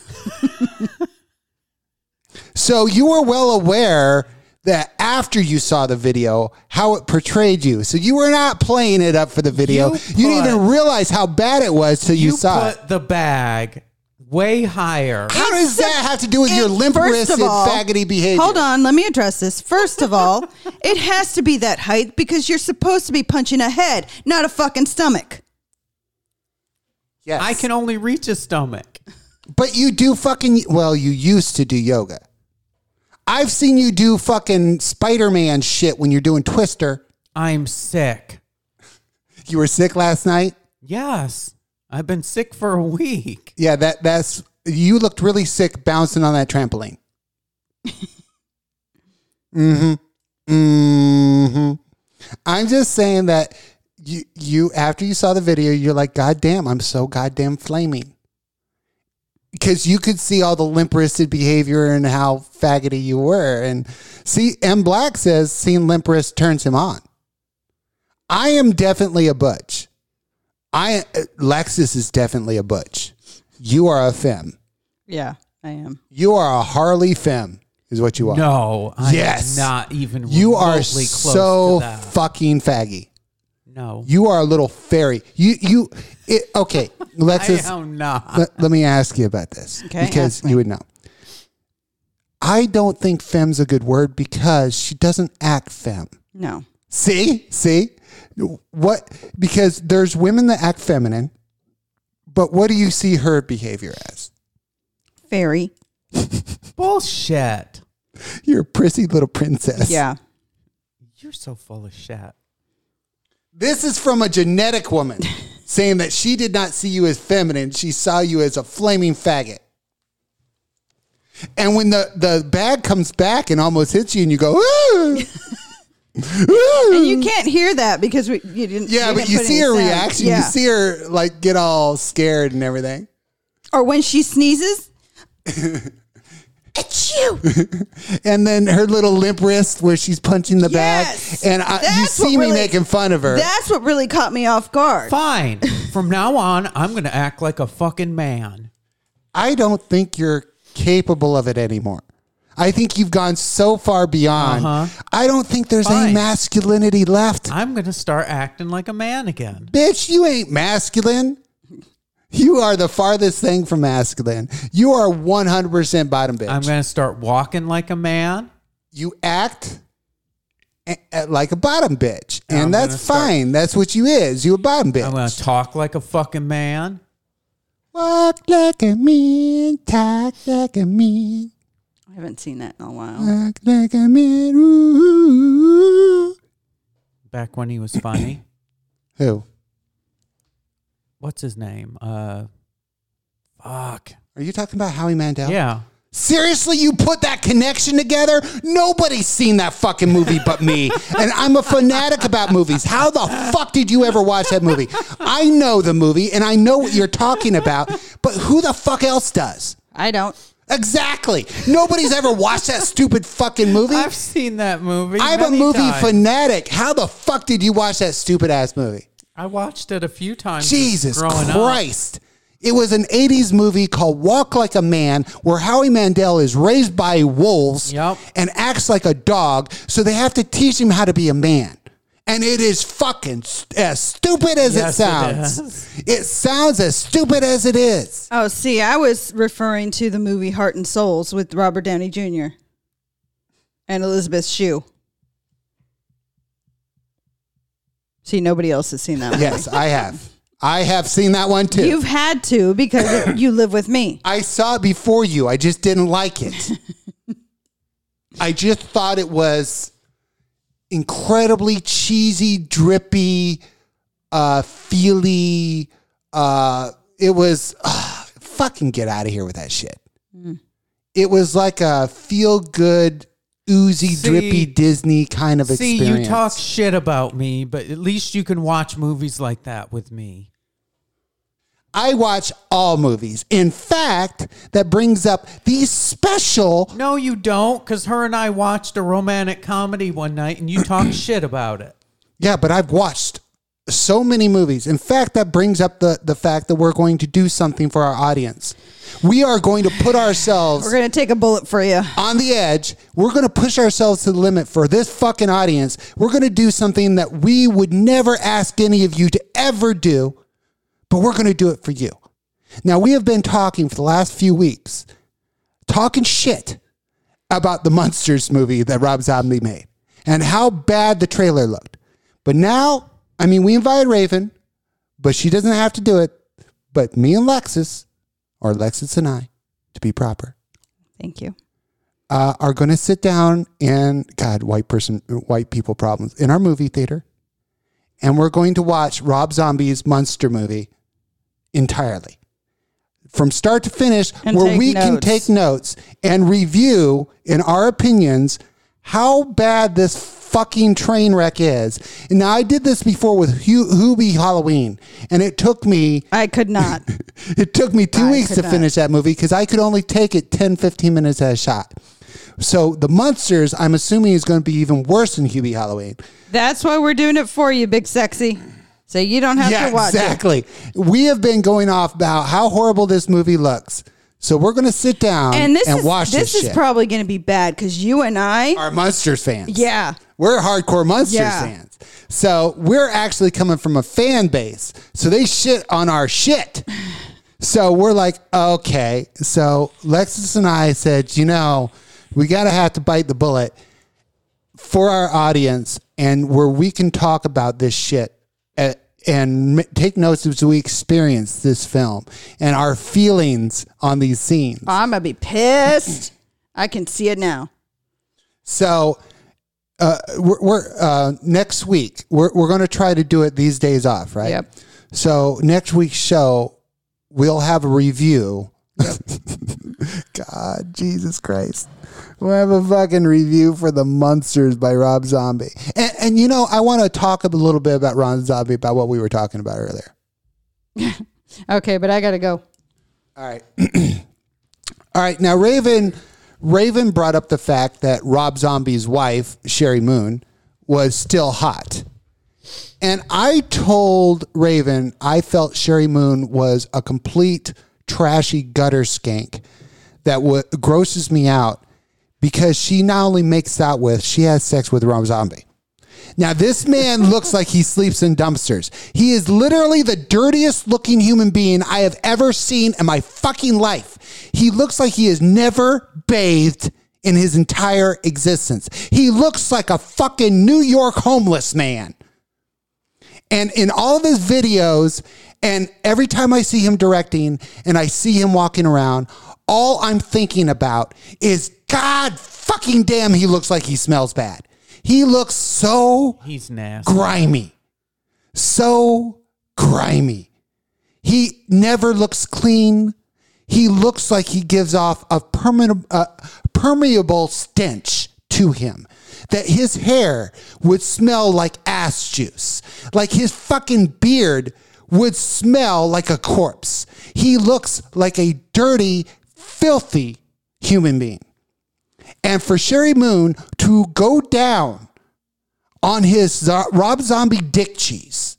So you were well aware that after you saw the video, how it portrayed you. So you were not playing it up for the video. You, put, you didn't even realize how bad it was till you, you saw put it. The bag way higher. How does it's, that have to do with it, your limp-wristed, faggoty behavior? Hold on, let me address this. First of all, it has to be that height because you're supposed to be punching a head, not a fucking stomach. Yes. I can only reach a stomach. But you do fucking, well, you used to do yoga. I've seen you do fucking Spider-Man shit when you're doing Twister. I'm sick. You were sick last night? Yes. I've been sick for a week. Yeah, that that's, you looked really sick bouncing on that trampoline. Mm-hmm. Mm-hmm. I'm just saying that you, you, after you saw the video, you're like, God damn, I'm so goddamn flaming. Because you could see all the limp-wristed behavior and how faggoty you were. And see, M. Black says seeing limp-wrist turns him on. I am definitely a butch. I Lexus is definitely a butch. You are a femme. Yeah, I am. You are a Harley femme is what you are. No, I yes. am not even remotely you are close so to that. Fucking faggy. No. You are a little fairy. You, you, it, okay. Lexus, I am not. Let, let me ask you about this. Okay, because you would know. I don't think femme's a good word because she doesn't act femme. No. See? See? What? Because there's women that act feminine, but what do you see her behavior as? Fairy. Bullshit. You're a prissy little princess. Yeah. You're so full of shit. This is from a genetic woman saying that she did not see you as feminine. She saw you as a flaming faggot. And when the, the bag comes back and almost hits you and you go, ooh. And you can't hear that because we, you didn't. Yeah, we didn't but you see her sound. Reaction. Yeah. You see her like get all scared and everything. Or when she sneezes. You. And then her little limp wrist where she's punching the yes, bag. And I, you see really, me making fun of her. That's what really caught me off guard. Fine. From now on, I'm going to act like a fucking man. I don't think you're capable of it anymore. I think you've gone so far beyond. Uh-huh. I don't think there's Fine. any masculinity left. I'm going to start acting like a man again. Bitch, you ain't masculine. You are the farthest thing from masculine. You are one hundred percent bottom bitch. I'm going to start walking like a man. You act a- a- like a bottom bitch. And I'm that's fine. Start- that's what you is. You a bottom bitch. I'm going to talk like a fucking man. Walk like a man. Talk like a man. I haven't seen that in a while. Walk like a man. Ooh. Back when he was funny. Who? What's his name? Uh, fuck. Are you talking about Howie Mandel? Yeah. Seriously, you put that connection together? Nobody's seen that fucking movie but me. And I'm a fanatic about movies. How the fuck did you ever watch that movie? I know the movie, and I know what you're talking about, but who the fuck else does? I don't. Exactly. Nobody's ever watched that stupid fucking movie. I've seen that movie. I'm a movie times. fanatic. How the fuck did you watch that stupid ass movie? I watched it a few times. Jesus Christ. Up. It was an eighties movie called Walk Like a Man where Howie Mandel is raised by wolves yep. and acts like a dog. So they have to teach him how to be a man. And it is fucking st- as stupid as yes, it sounds. It, it sounds as stupid as it is. Oh, see, I was referring to the movie Heart and Souls with Robert Downey Junior and Elizabeth Shue. See, nobody else has seen that one. Yes, I have. I have seen that one, too. You've had to because you live with me. I saw it before you. I just didn't like it. I just thought it was incredibly cheesy, drippy, uh, feely. Uh, it was, uh, fucking get out of here with that shit. Mm. It was like a feel-good, oozy, see, drippy Disney kind of see, experience. See, you talk shit about me, but at least you can watch movies like that with me. I watch all movies. In fact, that brings up the special... No, you don't, because her and I watched a romantic comedy one night, and you talk shit about it. Yeah, but I've watched so many movies. In fact, that brings up the, the fact that we're going to do something for our audience. We are going to put ourselves... We're going to take a bullet for you. On the edge. We're going to push ourselves to the limit for this fucking audience. We're going to do something that we would never ask any of you to ever do, but we're going to do it for you. Now, we have been talking for the last few weeks, talking shit about the Munsters movie that Rob Zombie made and how bad the trailer looked. But now... I mean, we invited Raven, but she doesn't have to do it. But me and Lexus, or Lexus and I, to be proper. Thank you. Uh, are going to sit down and, God, white person, white people problems, in our movie theater. And we're going to watch Rob Zombie's Munster movie entirely. From start to finish, and where we notes. can take notes and review, in our opinions, how bad this fucking train wreck is. And now I did this before with Hubie Halloween, and it took me I could not it took me two I weeks to not. finish that movie because I could only take it ten fifteen minutes at a shot. So the Munsters, I'm assuming, is going to be even worse than Hubie Halloween. That's why we're doing it for you, big sexy, so you don't have yeah, to watch exactly. it exactly we have been going off about how horrible this movie looks. So we're going to sit down and, this and is, watch this This is shit. Probably going to be bad because you and I are Munsters fans. Yeah. We're hardcore Munsters yeah. fans. So we're actually coming from a fan base. So they shit on our shit. So we're like, okay. So Lexus and I said, you know, we got to have to bite the bullet for our audience and where we can talk about this shit at, and take notes as we experience this film and our feelings on these scenes. Oh, I'm going to be pissed. I can see it now. So uh, we're, we're uh, next week, we're, we're going to try to do it these days off, right? Yep. So next week's show, we'll have a review. Yep. God, Jesus Christ. We'll have a fucking review for The Munsters by Rob Zombie. And, and you know, I want to talk a little bit about Rob Zombie, about what we were talking about earlier. Okay, but I got to go. All right. All right. Now, Raven, Raven brought up the fact that Rob Zombie's wife, Sherry Moon, was still hot. And I told Raven I felt Sherry Moon was a complete trashy gutter skank that w- grosses me out. Because she not only makes out with, she has sex with Rob Zombie. Now, this man looks like he sleeps in dumpsters. He is literally the dirtiest looking human being I have ever seen in my fucking life. He looks like he has never bathed in his entire existence. He looks like a fucking New York homeless man. And in all of his videos, and every time I see him directing and I see him walking around, all I'm thinking about is, God fucking damn, he looks like he smells bad. He looks so He's nasty. grimy. So grimy. He never looks clean. He looks like he gives off a permeable, uh, permeable stench to him. That his hair would smell like ass juice. Like his fucking beard would smell like a corpse. He looks like a dirty, filthy human being. And for Sherry Moon to go down on his Rob Zombie dick cheese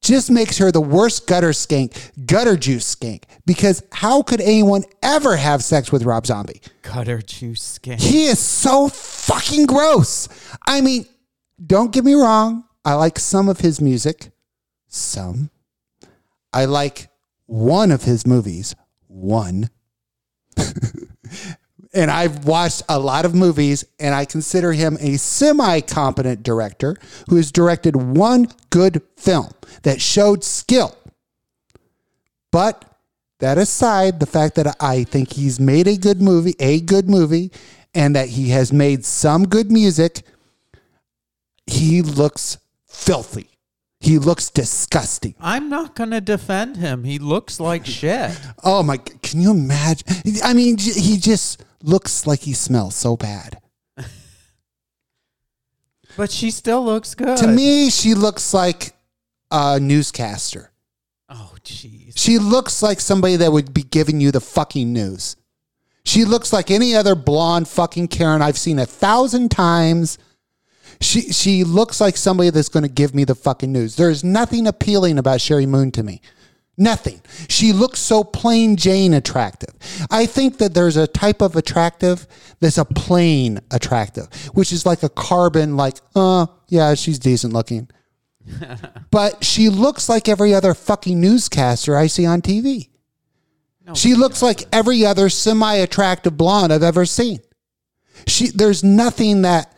just makes her the worst gutter skank, gutter juice skank. Because how could anyone ever have sex with Rob Zombie? Gutter juice skank. He is so fucking gross. I mean, don't get me wrong. I like some of his music. Some. I like one of his movies. One. And I've watched a lot of movies, and I consider him a semi-competent director who has directed one good film that showed skill. But that aside, the fact that I think he's made a good movie, a good movie, and that he has made some good music, he looks filthy. He looks disgusting. I'm not going to defend him. He looks like shit. Oh, my. Can you imagine? I mean, he just looks like he smells so bad. But she still looks good. To me, she looks like a newscaster. Oh, jeez. She looks like somebody that would be giving you the fucking news. She looks like any other blonde fucking Karen I've seen a thousand times. She she looks like somebody that's going to give me the fucking news. There is nothing appealing about Sherry Moon to me. Nothing. She looks so plain Jane attractive. I think that there's a type of attractive that's a plain attractive, which is like a carbon, like, uh, yeah, she's decent looking. But she looks like every other fucking newscaster I see on T V. No, she looks like every other semi-attractive blonde I've ever seen. She There's nothing that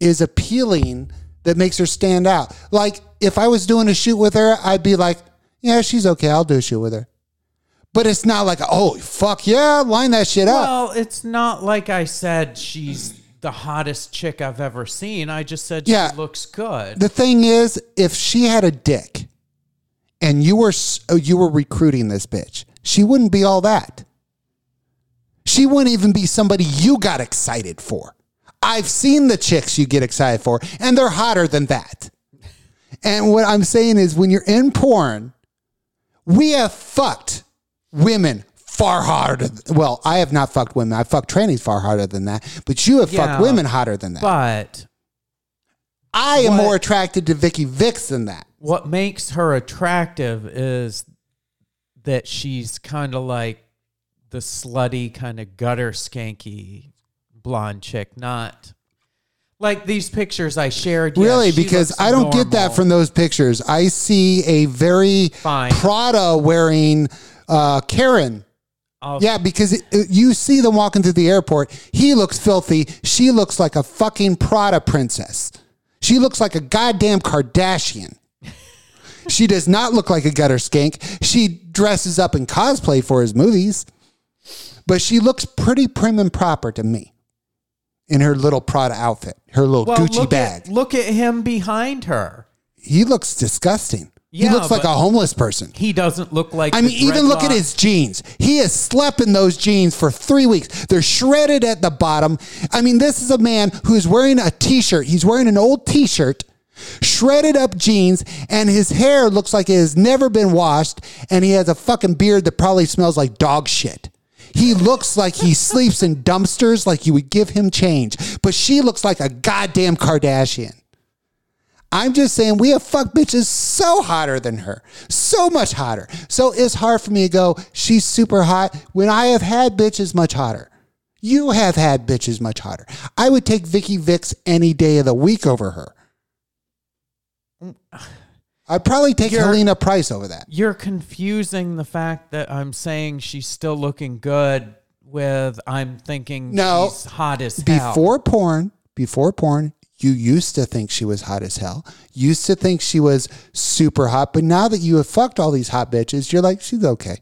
is appealing that makes her stand out. Like, if I was doing a shoot with her, I'd be like, yeah, she's okay. I'll do a shoot with her. But it's not like, oh, fuck yeah, line that shit well, up. Well, it's not like I said she's the hottest chick I've ever seen. I just said yeah, she looks good. The thing is, if she had a dick and you were you were recruiting this bitch, she wouldn't be all that. She wouldn't even be somebody you got excited for. I've seen the chicks you get excited for, and they're hotter than that. And what I'm saying is, when you're in porn, we have fucked women far harder. Well, I have not fucked women. I fucked trannies far harder than that. But you have yeah, fucked women hotter than that. But I am what, more attracted to Vicky Vicks than that. What makes her attractive is that she's kind of like the slutty, kind of gutter skanky blonde chick, not like these pictures I shared. Really? Yes, because I don't normal. get that from those pictures. I see a very Fine. Prada wearing uh, Karen. I'll yeah, because it, it, you see them walking through the airport. He looks filthy. She looks like a fucking Prada princess. She looks like a goddamn Kardashian. She does not look like a gutter skank. She dresses up in cosplay for his movies, but she looks pretty prim and proper to me. In her little Prada outfit, her little well, Gucci look bag. At, look at him behind her. He looks disgusting. Yeah, he looks like a homeless person. He doesn't look like. I mean, even look lock. at his jeans. He has slept in those jeans for three weeks. They're shredded at the bottom. I mean, this is a man who's wearing a T-shirt. He's wearing an old T-shirt, shredded up jeans, and his hair looks like it has never been washed. And he has a fucking beard that probably smells like dog shit. He looks like he sleeps in dumpsters, like you would give him change. But she looks like a goddamn Kardashian. I'm just saying, we have fuck bitches so hotter than her. So much hotter. So it's hard for me to go, she's super hot, when I have had bitches much hotter. You have had bitches much hotter. I would take Vicky Vicks any day of the week over her. I'd probably take you're, Helena Price over that. You're confusing the fact that I'm saying she's still looking good with I'm thinking no, she's hot as hell. Before porn, before porn, you used to think she was hot as hell. Used to think she was super hot. But now that you have fucked all these hot bitches, you're like, she's okay.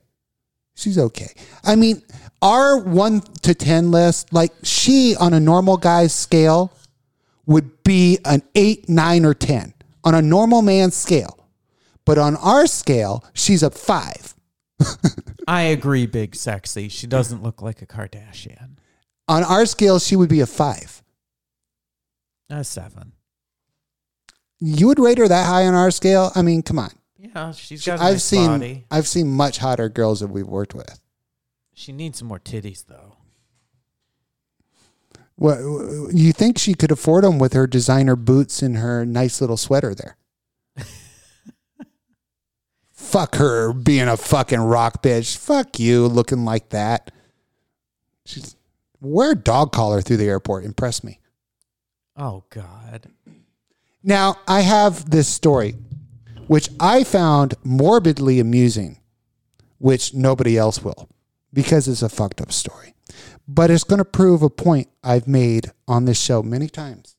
She's okay. I mean, our one to ten list, like she on a normal guy's scale would be an eight, nine, or ten. On a normal man's scale. But on our scale, she's a five. I agree, big sexy. She doesn't look like a Kardashian. On our scale, she would be a five. A seven. You would rate her that high on our scale? I mean, come on. Yeah, she's got a nice body. I've seen much hotter girls that we've worked with. She needs some more titties, though. Well, you think she could afford them with her designer boots and her nice little sweater there? Fuck her being a fucking rock bitch. Fuck you looking like that. She's wear a dog collar through the airport. Impress me. Oh, God. Now, I have this story, which I found morbidly amusing, which nobody else will, because it's a fucked up story. But it's going to prove a point I've made on this show many times.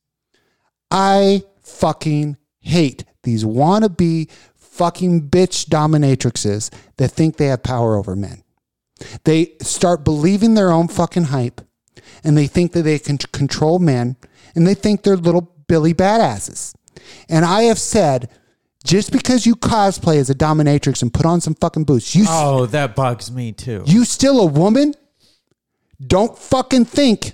I fucking hate these wannabe fucking bitch dominatrixes that think they have power over men. They start believing their own fucking hype, and they think that they can control men, and they think they're little Billy badasses. And I have said, just because you cosplay as a dominatrix and put on some fucking boots, you oh, st- that bugs me too. You still a woman? Don't fucking think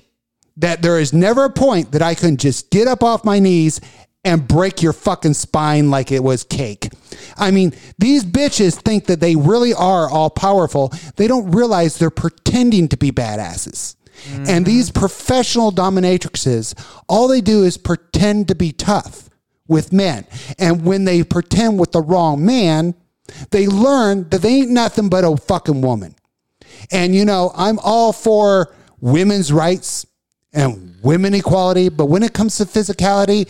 that there is never a point that I can just get up off my knees and break your fucking spine like it was cake. I mean, these bitches think that they really are all powerful. They don't realize they're pretending to be badasses. Mm-hmm. And these professional dominatrixes, all they do is pretend to be tough with men. And when they pretend with the wrong man, they learn that they ain't nothing but a fucking woman. And, you know, I'm all for women's rights and women equality, but when it comes to physicality,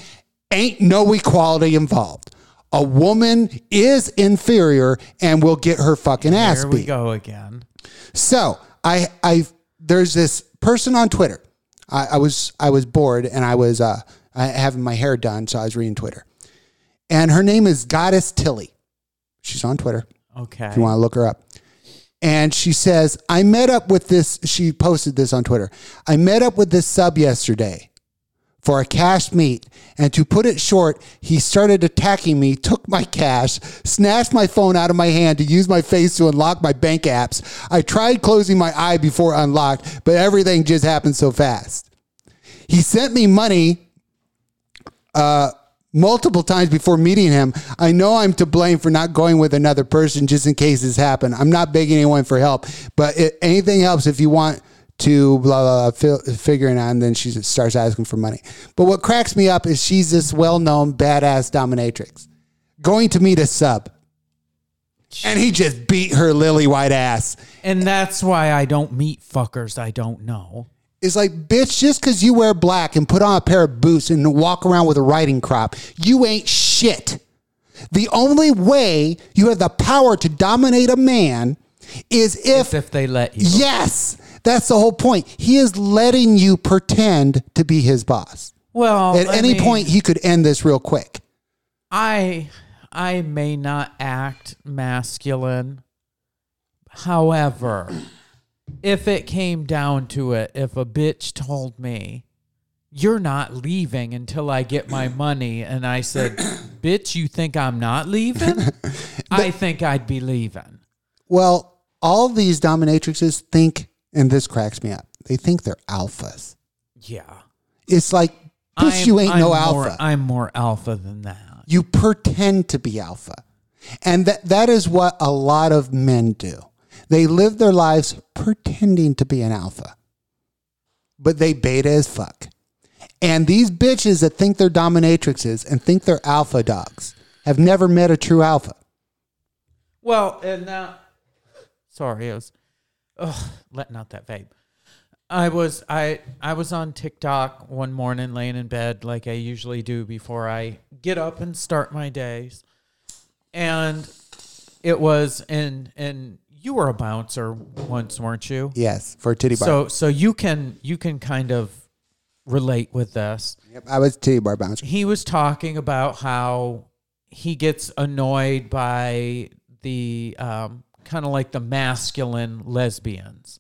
ain't no equality involved. A woman is inferior and will get her fucking ass beat. There we go again. So I, I, there's this person on Twitter. I, I was, I was bored and I was uh, having my hair done, so I was reading Twitter. And her name is Goddess Tilly. She's on Twitter. Okay. If you want to look her up. And she says, I met up with this. She posted this on Twitter. I met up with this sub yesterday for a cash meet. And to put it short, he started attacking me, took my cash, snatched my phone out of my hand to use my face to unlock my bank apps. I tried closing my eye before unlocked, but everything just happened so fast. He sent me money uh, multiple times before meeting him. I know I'm to blame for not going with another person just in case this happened. I'm not begging anyone for help, but it, anything helps if you want to blah, blah, blah, figuring out, and then she starts asking for money. But what cracks me up is she's this well-known badass dominatrix going to meet a sub. Jeez. And he just beat her lily white ass. And that's why I don't meet fuckers I don't know. It's like, bitch, just because you wear black and put on a pair of boots and walk around with a riding crop, you ain't shit. The only way you have the power to dominate a man is if... It's if they let you. Yes. That's the whole point. He is letting you pretend to be his boss. Well, at any mean, point, he could end this real quick. I I may not act masculine. However, if it came down to it, if a bitch told me, you're not leaving until I get my money, and I said, bitch, you think I'm not leaving? but, I think I'd be leaving. Well, all these dominatrixes think... And this cracks me up. They think they're alphas. Yeah. It's like, push, you ain't I'm no alpha. More, I'm more alpha than that. You pretend to be alpha. And that that is what a lot of men do. They live their lives pretending to be an alpha. But they beta as fuck. And these bitches that think they're dominatrixes and think they're alpha dogs have never met a true alpha. Well, and now... Sorry, it was... Ugh, letting out that vape. I was I I was on TikTok one morning laying in bed like I usually do before I get up and start my days. And it was and and you were a bouncer once, weren't you? Yes, for a titty bar. So so you can you can kind of relate with this. Yep, I was a titty bar bouncer. He was talking about how he gets annoyed by the um kind of like the masculine lesbians.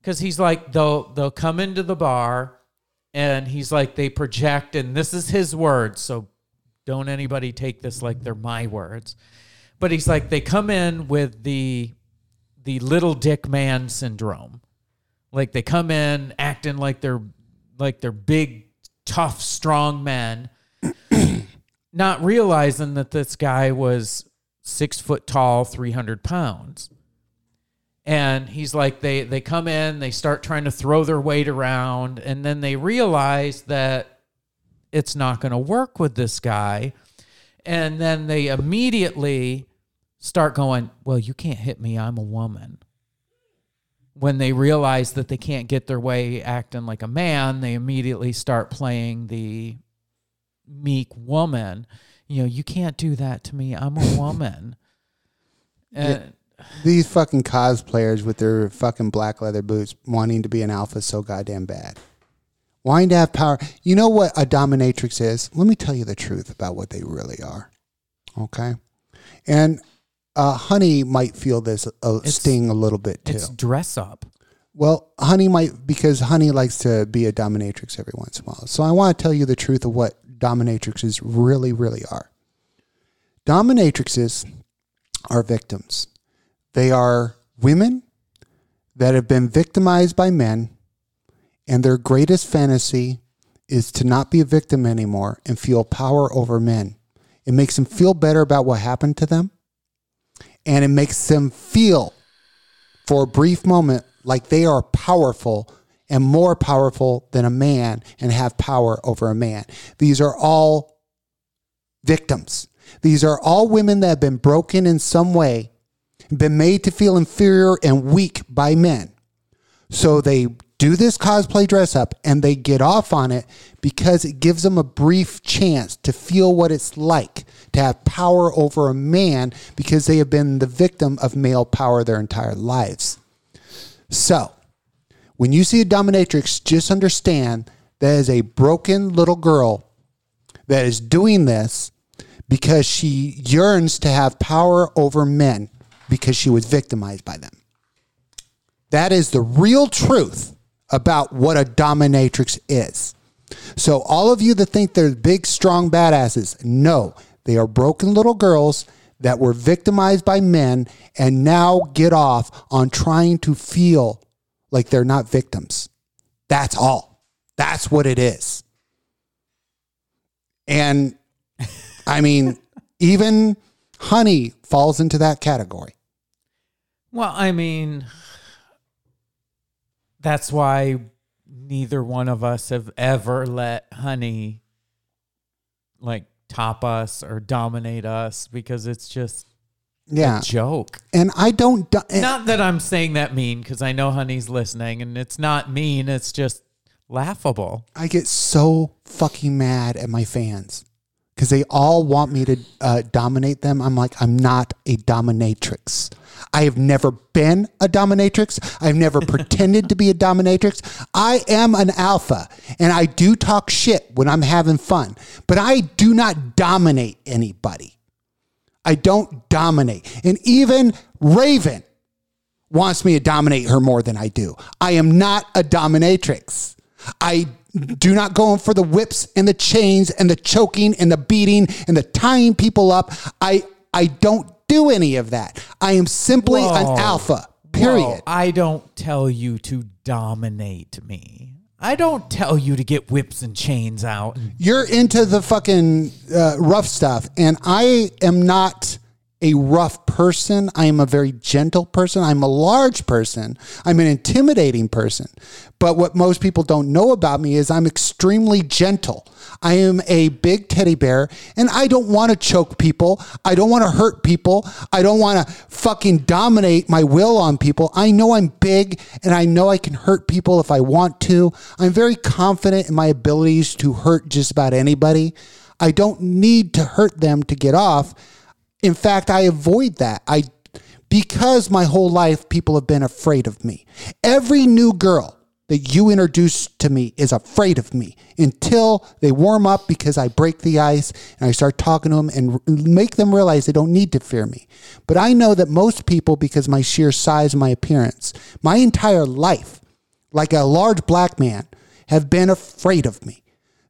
Because he's like, they'll, they'll come into the bar and he's like, they project, and this is his words, so don't anybody take this like they're my words. But he's like, they come in with the, the little dick man syndrome. Like they come in acting like they're, like they're big, tough, strong men, not realizing that this guy was six foot tall, three hundred pounds. And he's like, they, they come in, they start trying to throw their weight around, and then they realize that it's not going to work with this guy. And then they immediately start going, well, you can't hit me, I'm a woman. When they realize that they can't get their way acting like a man, they immediately start playing the meek woman. You know, you can't do that to me, I'm a woman. And yeah, these fucking cosplayers with their fucking black leather boots wanting to be an alpha so goddamn bad. Wanting to have power. You know what a dominatrix is? Let me tell you the truth about what they really are. Okay? And uh, Honey might feel this uh, sting a little bit too. It's dress up. Well, Honey might, because Honey likes to be a dominatrix every once in a while. So I want to tell you the truth of what dominatrixes really, really are. Dominatrixes are victims. They are women that have been victimized by men, and their greatest fantasy is to not be a victim anymore and feel power over men. It makes them feel better about what happened to them, and it makes them feel for a brief moment like they are powerful and more powerful than a man and have power over a man. These are all victims. These are all women that have been broken in some way, been made to feel inferior and weak by men. So they do this cosplay dress up and they get off on it because it gives them a brief chance to feel what it's like to have power over a man because they have been the victim of male power their entire lives. So when you see a dominatrix, just understand that is a broken little girl that is doing this because she yearns to have power over men because she was victimized by them. That is the real truth about what a dominatrix is. So all of you that think they're big, strong badasses, no, they are broken little girls that were victimized by men and now get off on trying to feel like they're not victims. That's all. That's what it is. And I mean, even Honey falls into that category. Well, I mean, that's why neither one of us have ever let Honey like top us or dominate us because it's just yeah. a joke. And I don't... Do- not that I'm saying that mean because I know Honey's listening and it's not mean. It's just laughable. I get so fucking mad at my fans because they all want me to uh, dominate them. I'm like, I'm not a dominatrix. I have never been a dominatrix. I've never pretended to be a dominatrix. I am an alpha, and I do talk shit when I'm having fun, but I do not dominate anybody. I don't dominate. And even Raven wants me to dominate her more than I do. I am not a dominatrix. I do not go in for the whips and the chains and the choking and the beating and the tying people up. I I don't do any of that. I am simply Whoa. an alpha, period. Whoa. I don't tell you to dominate me. I don't tell you to get whips and chains out. You're into the fucking uh, rough stuff, and I am not a rough person. I am a very gentle person. I'm a large person. I'm an intimidating person. But what most people don't know about me is I'm extremely gentle. I am a big teddy bear, and I don't want to choke people. I don't want to hurt people. I don't want to fucking dominate my will on people. I know I'm big, and I know I can hurt people if I want to. I'm very confident in my abilities to hurt just about anybody. I don't need to hurt them to get off. In fact, I avoid that. I, because my whole life, people have been afraid of me. Every new girl that you introduce to me is afraid of me until they warm up because I break the ice and I start talking to them and make them realize they don't need to fear me. But I know that most people, because of my sheer size and my appearance, my entire life, like a large black man, have been afraid of me.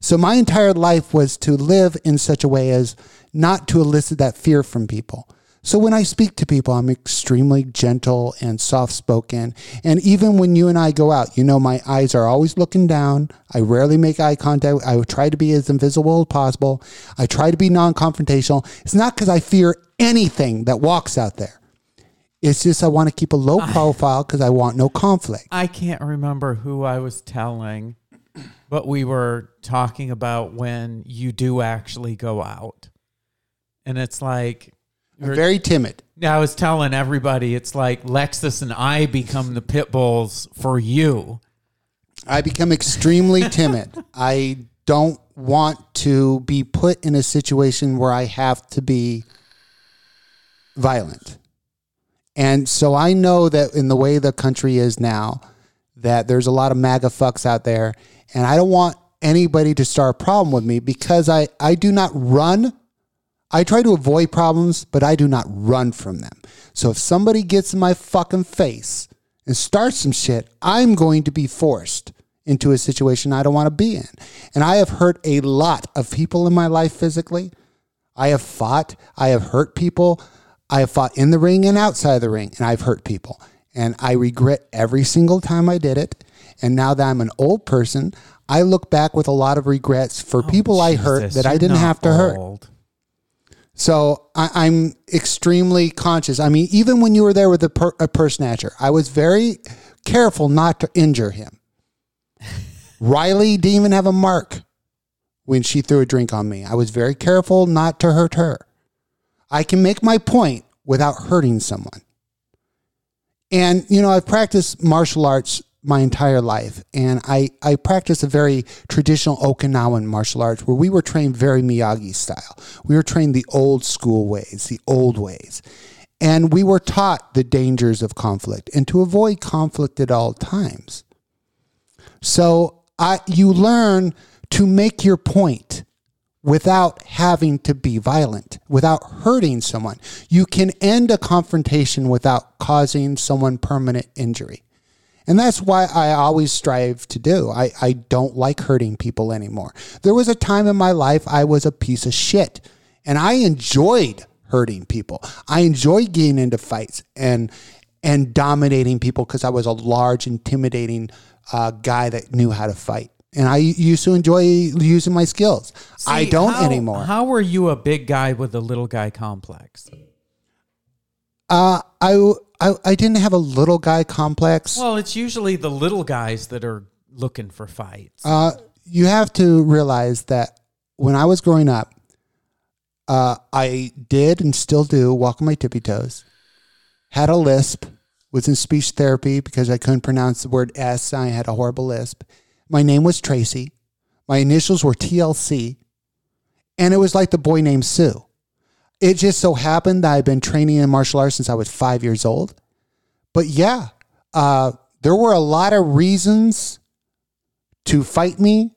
So my entire life was to live in such a way as not to elicit that fear from people. So when I speak to people, I'm extremely gentle and soft-spoken. And even when you and I go out, you know, my eyes are always looking down. I rarely make eye contact. I try to be as invisible as possible. I try to be non-confrontational. It's not because I fear anything that walks out there. It's just I want to keep a low profile because I want no conflict. I can't remember who I was telling, but we were talking about when you do actually go out. And it's like... I'm very timid. I was telling everybody, it's like Lexus and I become the pit bulls for you. I become extremely timid. I don't want to be put in a situation where I have to be violent. And so I know that in the way the country is now, that there's a lot of MAGA fucks out there. And I don't want anybody to start a problem with me because I, I do not run. I try to avoid problems, but I do not run from them. So if somebody gets in my fucking face and starts some shit, I'm going to be forced into a situation I don't want to be in. And I have hurt a lot of people in my life physically. I have fought. I have hurt people. I have fought in the ring and outside the ring, and I've hurt people. And I regret every single time I did it. And now that I'm an old person, I look back with a lot of regrets for oh, people Jesus, I hurt that I didn't have to old. hurt. So I, I'm extremely conscious. I mean, even when you were there with a, per, a purse snatcher, I was very careful not to injure him. Riley didn't even have a mark when she threw a drink on me. I was very careful not to hurt her. I can make my point without hurting someone. And, you know, I've practiced martial arts my entire life, and I, I practiced a very traditional Okinawan martial arts where we were trained very Miyagi style. We were trained the old school ways, the old ways. And we were taught the dangers of conflict and to avoid conflict at all times. So I, you learn to make your point without having to be violent, without hurting someone. You can end a confrontation without causing someone permanent injury. And that's why I always strive to do. I, I don't like hurting people anymore. There was a time in my life I was a piece of shit, and I enjoyed hurting people. I enjoyed getting into fights and and dominating people because I was a large, intimidating uh, guy that knew how to fight. And I used to enjoy using my skills. See, I don't how, anymore. How were you a big guy with a little guy complex? Uh, I... I, I didn't have a little guy complex. Well, it's usually the little guys that are looking for fights. Uh, you have to realize that when I was growing up, uh, I did and still do walk on my tippy toes, had a lisp, was in speech therapy because I couldn't pronounce the word S. I had a horrible lisp. My name was Tracy. My initials were T L C. And it was like the boy named Sue. It just so happened that I've been training in martial arts since I was five years old. But yeah, uh, there were a lot of reasons to fight me,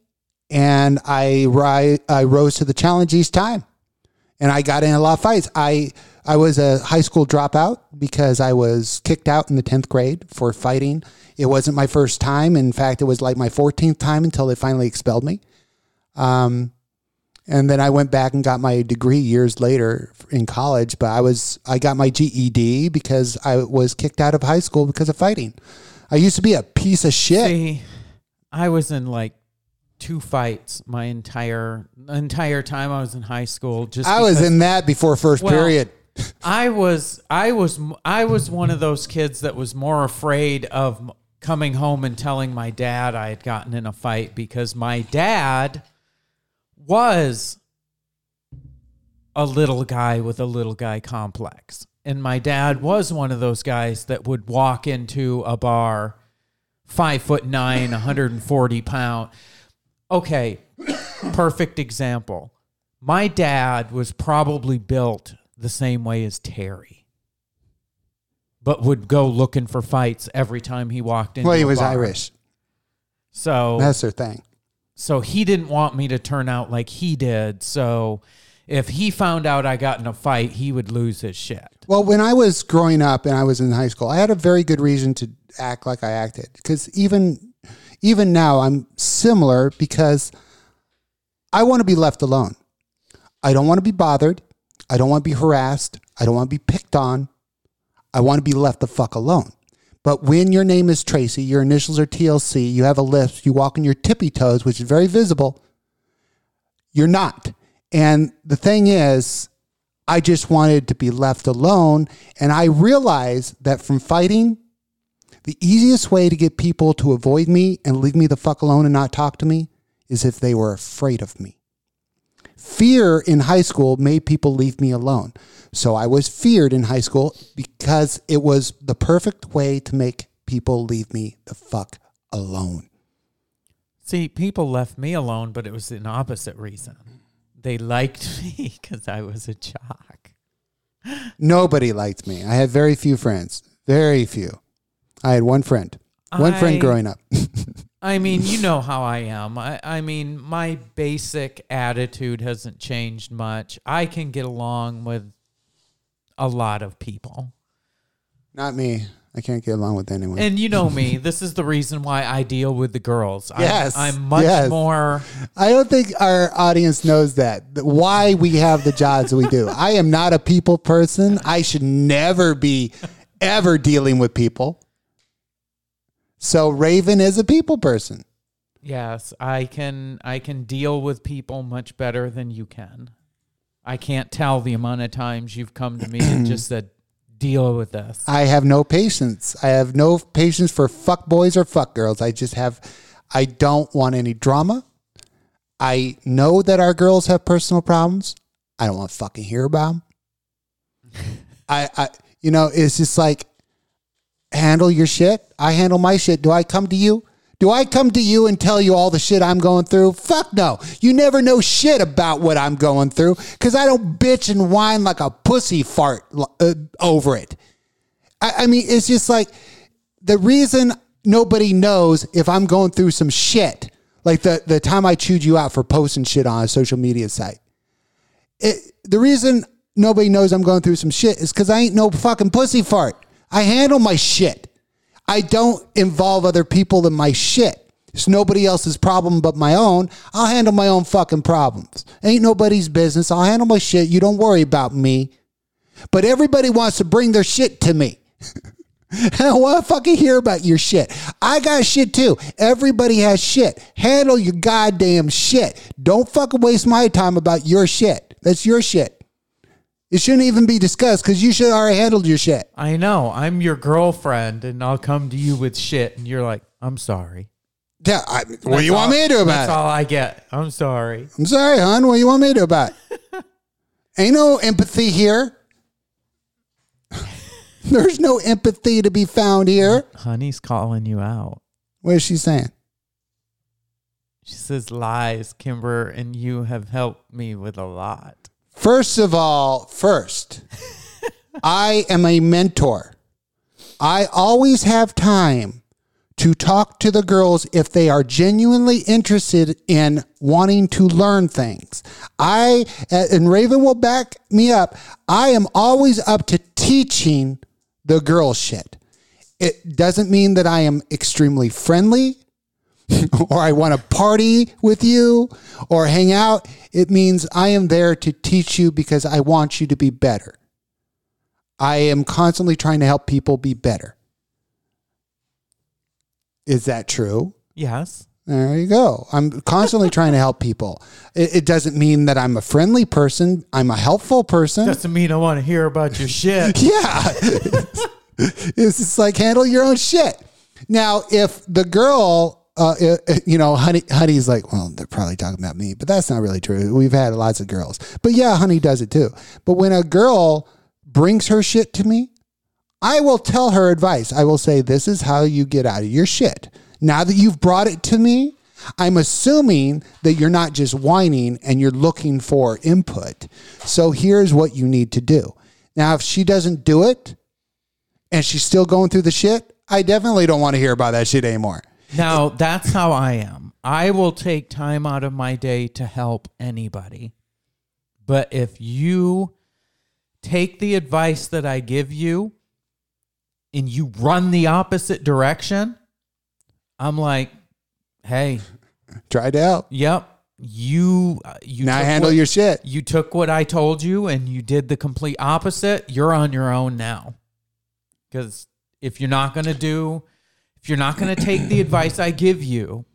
and I ri- I rose to the challenge each time, and I got in a lot of fights. I I was a high school dropout because I was kicked out in the tenth grade for fighting. It wasn't my first time. In fact, it was like my fourteenth time until they finally expelled me. Um. And then I went back and got my degree years later in college, but I was I got my G E D because I was kicked out of high school because of fighting. I used to be a piece of shit. See, I was in like two fights my entire entire time I was in high school. Just I because, was in that before first well, period. I was I was I was one of those kids that was more afraid of coming home and telling my dad I had gotten in a fight because my dad was a little guy with a little guy complex. And my dad was one of those guys that would walk into a bar, five foot nine, one hundred forty pound. Okay, perfect example. My dad was probably built the same way as Terry, but would go looking for fights every time he walked into a bar. Well, he was Irish. So that's their thing. So he didn't want me to turn out like he did. So if he found out I got in a fight, he would lose his shit. Well, when I was growing up and I was in high school, I had a very good reason to act like I acted. Because even, even now I'm similar because I want to be left alone. I don't want to be bothered. I don't want to be harassed. I don't want to be picked on. I want to be left the fuck alone. But when your name is Tracy, your initials are T L C, you have a lisp, you walk on your tippy toes, which is very visible, you're not. And the thing is, I just wanted to be left alone. And I realized that from fighting, the easiest way to get people to avoid me and leave me the fuck alone and not talk to me is if they were afraid of me. Fear in high school made people leave me alone. So I was feared in high school because it was the perfect way to make people leave me the fuck alone. See, people left me alone, but it was an opposite reason. They liked me because I was a jock. Nobody liked me. I had very few friends. Very few. I had one friend. One I... friend growing up. I mean, you know how I am. I, I mean, my basic attitude hasn't changed much. I can get along with a lot of people. Not me. I can't get along with anyone. And you know me. This is the reason why I deal with the girls. Yes. I'm, I'm much yes. more. I don't think our audience knows that. Why we have the jobs we do. I am not a people person. I should never be ever dealing with people. So Raven is a people person. Yes. I can, I can deal with people much better than you can. I can't tell the amount of times you've come to me and just said, deal with this. I have no patience. I have no patience for fuck boys or fuck girls. I just have, I don't want any drama. I know that our girls have personal problems. I don't want to fucking hear about them. I, I, you know, it's just like, handle your shit. I handle my shit. Do I come to you? Do I come to you and tell you all the shit I'm going through? Fuck no. You never know shit about what I'm going through because I don't bitch and whine like a pussy fart uh, over it. I, I mean, it's just like the reason nobody knows if I'm going through some shit, like the, the time I chewed you out for posting shit on a social media site. It, the reason nobody knows I'm going through some shit is because I ain't no fucking pussy fart. I handle my shit. I don't involve other people in my shit. It's nobody else's problem but my own. I'll handle my own fucking problems. Ain't nobody's business. I'll handle my shit. You don't worry about me. But everybody wants to bring their shit to me. I don't want to fucking hear about your shit. I got shit too. Everybody has shit. Handle your goddamn shit. Don't fucking waste my time about your shit. That's your shit. It shouldn't even be discussed because you should have already handled your shit. I know. I'm your girlfriend and I'll come to you with shit and you're like, I'm sorry. Yeah, I, what do you all, want me to do about that's it? That's all I get. I'm sorry. I'm sorry, hon. What do you want me to do about it? Ain't no empathy here. There's no empathy to be found here. Honey's calling you out. What is she saying? She says lies, Kimber, and you have helped me with a lot. First of all, first, I am a mentor. I always have time to talk to the girls if they are genuinely interested in wanting to learn things. I, and Raven will back me up, I am always up to teaching the girl shit. It doesn't mean that I am extremely friendly or I want to party with you or hang out. It means I am there to teach you because I want you to be better. I am constantly trying to help people be better. Is that true? Yes. There you go. I'm constantly trying to help people. It, it doesn't mean that I'm a friendly person. I'm a helpful person. Doesn't mean I want to hear about your shit. Yeah. it's, it's just like handle your own shit. Now, if the girl... Uh, you know, honey, honey's like, well, they're probably talking about me, but that's not really true. We've had lots of girls, but yeah, honey does it too. But when a girl brings her shit to me, I will tell her advice. I will say, this is how you get out of your shit. Now that you've brought it to me, I'm assuming that you're not just whining and you're looking for input. So here's what you need to do. Now, if she doesn't do it and she's still going through the shit, I definitely don't want to hear about that shit anymore. Now, that's how I am. I will take time out of my day to help anybody. But if you take the advice that I give you and you run the opposite direction, I'm like, hey. Try to help. Yep. You, you now handle what, your shit. You took what I told you and you did the complete opposite. You're on your own now. Because if you're not going to do... If you're not going to take the advice I give you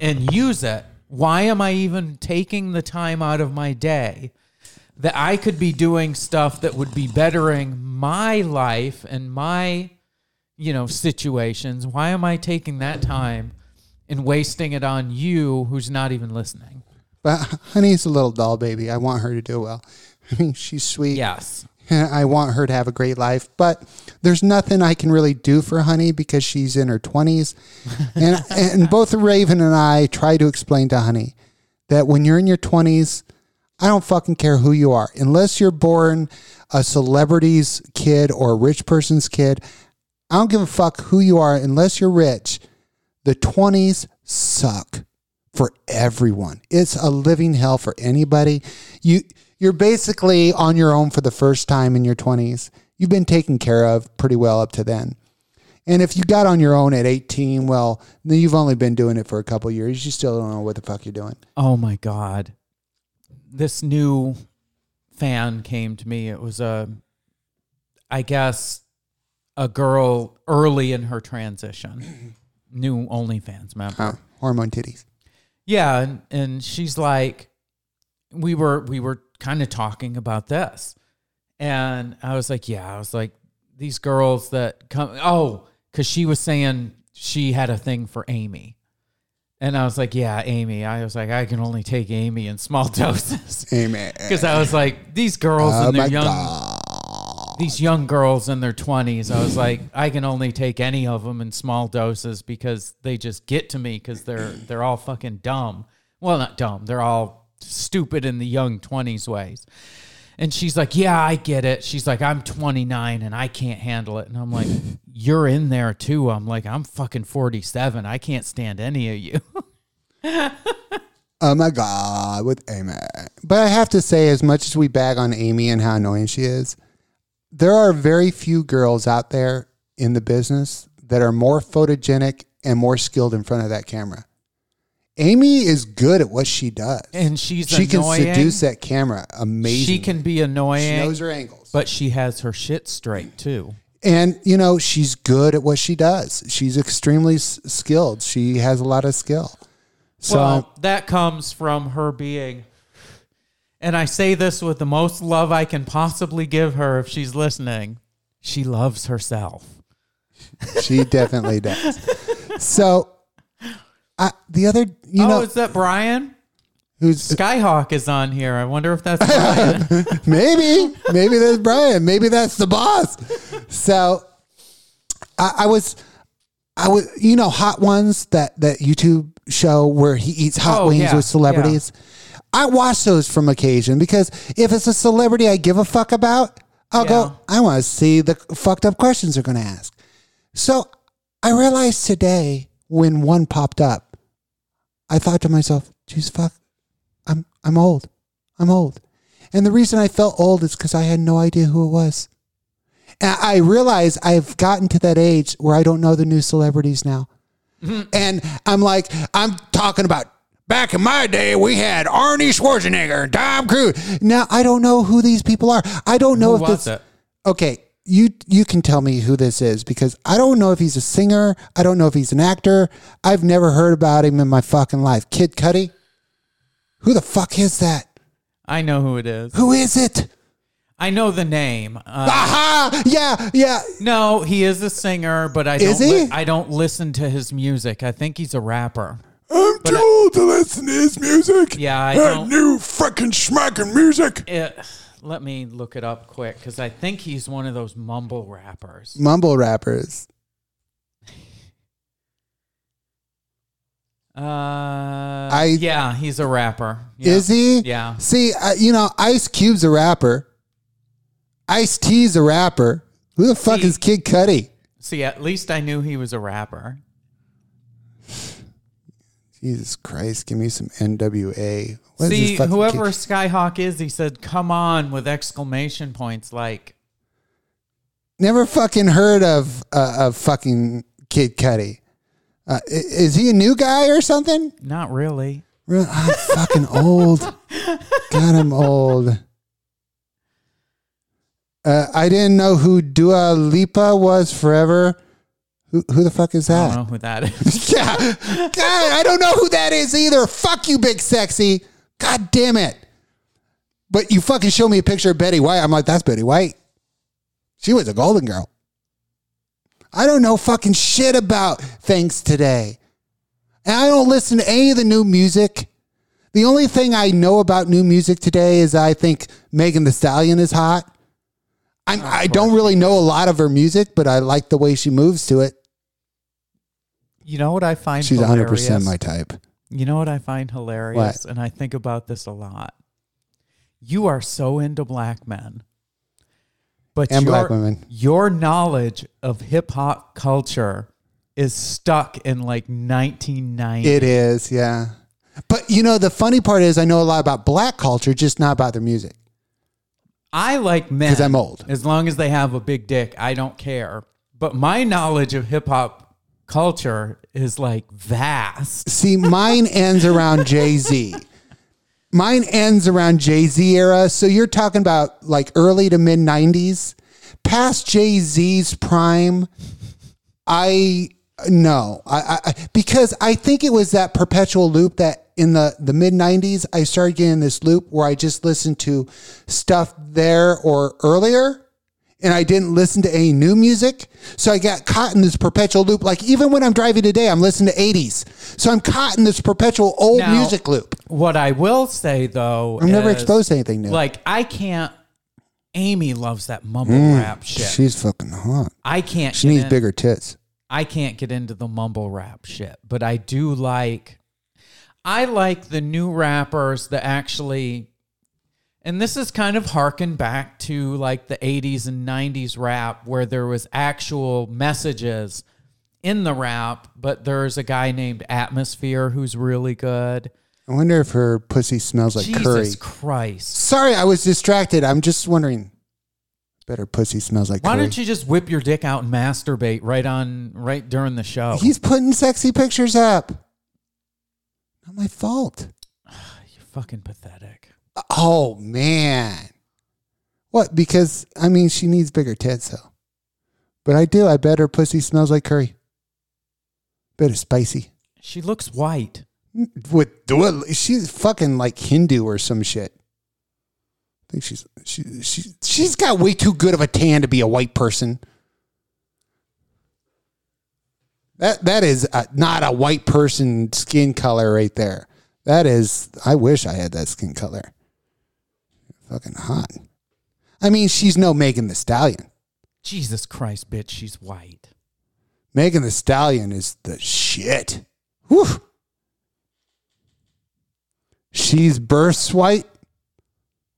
and use it, why am I even taking the time out of my day that I could be doing stuff that would be bettering my life and my, you know, situations? Why am I taking that time and wasting it on you who's not even listening? But honey's a little doll baby. I want her to do well. I mean, she's sweet. Yes. I want her to have a great life, but there's nothing I can really do for honey because she's in her twenties. And, and both Raven and I try to explain to honey that when you're in your twenties, I don't fucking care who you are. Unless you're born a celebrity's kid or a rich person's kid, I don't give a fuck who you are unless you're rich. The twenties suck for everyone. It's a living hell for anybody. You... You're basically on your own for the first time in your twenties. you've been taken care of pretty well up to then. And if you got on your own at eighteen, well, then you've only been doing it for a couple of years. You still don't know what the fuck you're doing. Oh, my God. This new fan came to me. It was, a, I guess, a girl early in her transition. New OnlyFans member. Oh, hormone titties. Yeah, and, and she's like, we were, we were kind of talking about this. And I was like, yeah, I was like, these girls that come, oh, because she was saying she had a thing for Amy. And I was like, yeah, Amy. I was like, I can only take Amy in small doses. Amy. Because I was like, these girls oh and their young, God. these young girls in their twenties, I was like, I can only take any of them in small doses because they just get to me because they're, they're all fucking dumb. Well, not dumb. They're all stupid in the young twenties ways. And she's like, yeah, I get it. She's like, I'm twenty-nine and I can't handle it. And I'm like, you're in there too. I'm like, I'm fucking forty-seven. I can't stand any of you. Oh my God, with Amy. But I have to say, as much as we bag on Amy and how annoying she is, there are very few girls out there in the business that are more photogenic and more skilled in front of that camera. Amy is good at what she does. And she's she annoying. She can seduce that camera amazing. She can be annoying. She knows her angles. But she has her shit straight, too. And, you know, she's good at what she does. She's extremely s- skilled. She has a lot of skill. So well, that comes from her being, and I say this with the most love I can possibly give her if she's listening, she loves herself. She definitely does. So... I, the other, you oh, know, is that Brian? Who's Skyhawk is on here? I wonder if that's Brian. maybe, maybe that's Brian. Maybe that's the boss. So, I, I was, I was, you know, Hot Ones, that that YouTube show where he eats hot oh, wings yeah, with celebrities. Yeah. I watch those from occasion because if it's a celebrity I give a fuck about, I'll yeah. go. I want to see the fucked up questions they're going to ask. So I realized today when one popped up. I thought to myself, geez, fuck, I'm I'm old. I'm old. And the reason I felt old is because I had no idea who it was. And I realize I've gotten to that age where I don't know the new celebrities now. Mm-hmm. And I'm like, I'm talking about back in my day, we had Arnie Schwarzenegger and Tom Cruise. Now, I don't know who these people are. I don't know who if this... That? Okay, you you can tell me who this is because I don't know if he's a singer. I don't know if he's an actor. I've never heard about him in my fucking life. Kid Cudi? Who the fuck is that? I know who it is. Who is it? I know the name. Uh, Aha! Yeah, yeah. No, he is a singer, but I don't, li- I don't listen to his music. I think he's a rapper. I'm but too old I- to listen to his music. Yeah, I that don't. New fucking schmacking music. It- Let me look it up quick, because I think he's one of those mumble rappers. Mumble rappers. uh, I Yeah, he's a rapper. Yeah. Is he? Yeah. See, uh, you know, Ice Cube's a rapper. Ice-T's a rapper. Who the fuck see, is Kid Cudi? See, at least I knew he was a rapper. Jesus Christ, give me some N W A. What See, whoever kid? Skyhawk is, he said, come on, with exclamation points, like. Never fucking heard of uh, of fucking Kid Cudi. Uh, is he a new guy or something? Not really. Real, I'm fucking old. God, I'm old. Uh, I didn't know who Dua Lipa was forever. Who, who the fuck is that? I don't know who that is. Yeah. God, I don't know who that is either. Fuck you, Big Sexy. God damn it. But you fucking show me a picture of Betty White. I'm like, that's Betty White. She was a golden girl. I don't know fucking shit about things today. And I don't listen to any of the new music. The only thing I know about new music today is I think Megan Thee Stallion is hot. I'm, I don't really know a lot of her music, but I like the way she moves to it. You know what I find She's hilarious? She's one hundred percent my type. You know what I find hilarious? What? And I think about this a lot. You are so into black men. But and your, black women. Your knowledge of hip-hop culture is stuck in like nineteen ninety. It is, yeah. But you know, the funny part is I know a lot about black culture, just not about their music. I like men. Because I'm old. As long as they have a big dick, I don't care. But my knowledge of hip-hop culture is like vast. See, mine ends around Jay-Z. Mine ends around Jay-Z era. So you're talking about like early to mid nineties. Past Jay-Z's prime, I... No, I, I because I think it was that perpetual loop that in the, the mid nineties, I started getting this loop where I just listened to stuff there or earlier, and I didn't listen to any new music. So I got caught in this perpetual loop. Like even when I'm driving today, I'm listening to eighties. So I'm caught in this perpetual old now, music loop. What I will say, though, I'm is, never exposed to anything new. Like I can't. Amy loves that mumble mm, rap shit. She's fucking hot. I can't. She needs in. bigger tits. I can't get into the mumble rap shit, but I do like, I like the new rappers that actually, and this is kind of harken back to like the eighties and nineties rap where there was actual messages in the rap, but there's a guy named Atmosphere who's really good. I wonder if her pussy smells like Jesus curry. Jesus Christ. Sorry, I was distracted. I'm just wondering. Better pussy smells like. Why curry. Don't you just whip your dick out and masturbate right on right during the show? He's putting sexy pictures up. Not my fault. You're fucking pathetic. Oh man, what? Because I mean, she needs bigger tits though. But I do. I bet her pussy smells like curry. Bet it's spicy. She looks white. With she's fucking like Hindu or some shit. I think she's she she she's got way too good of a tan to be a white person. That that is a, not a white person skin color right there. That is, I wish I had that skin color. Fucking hot. I mean, she's no Megan Thee Stallion. Jesus Christ, bitch, she's white. Megan Thee Stallion is the shit. Whew. She's births white.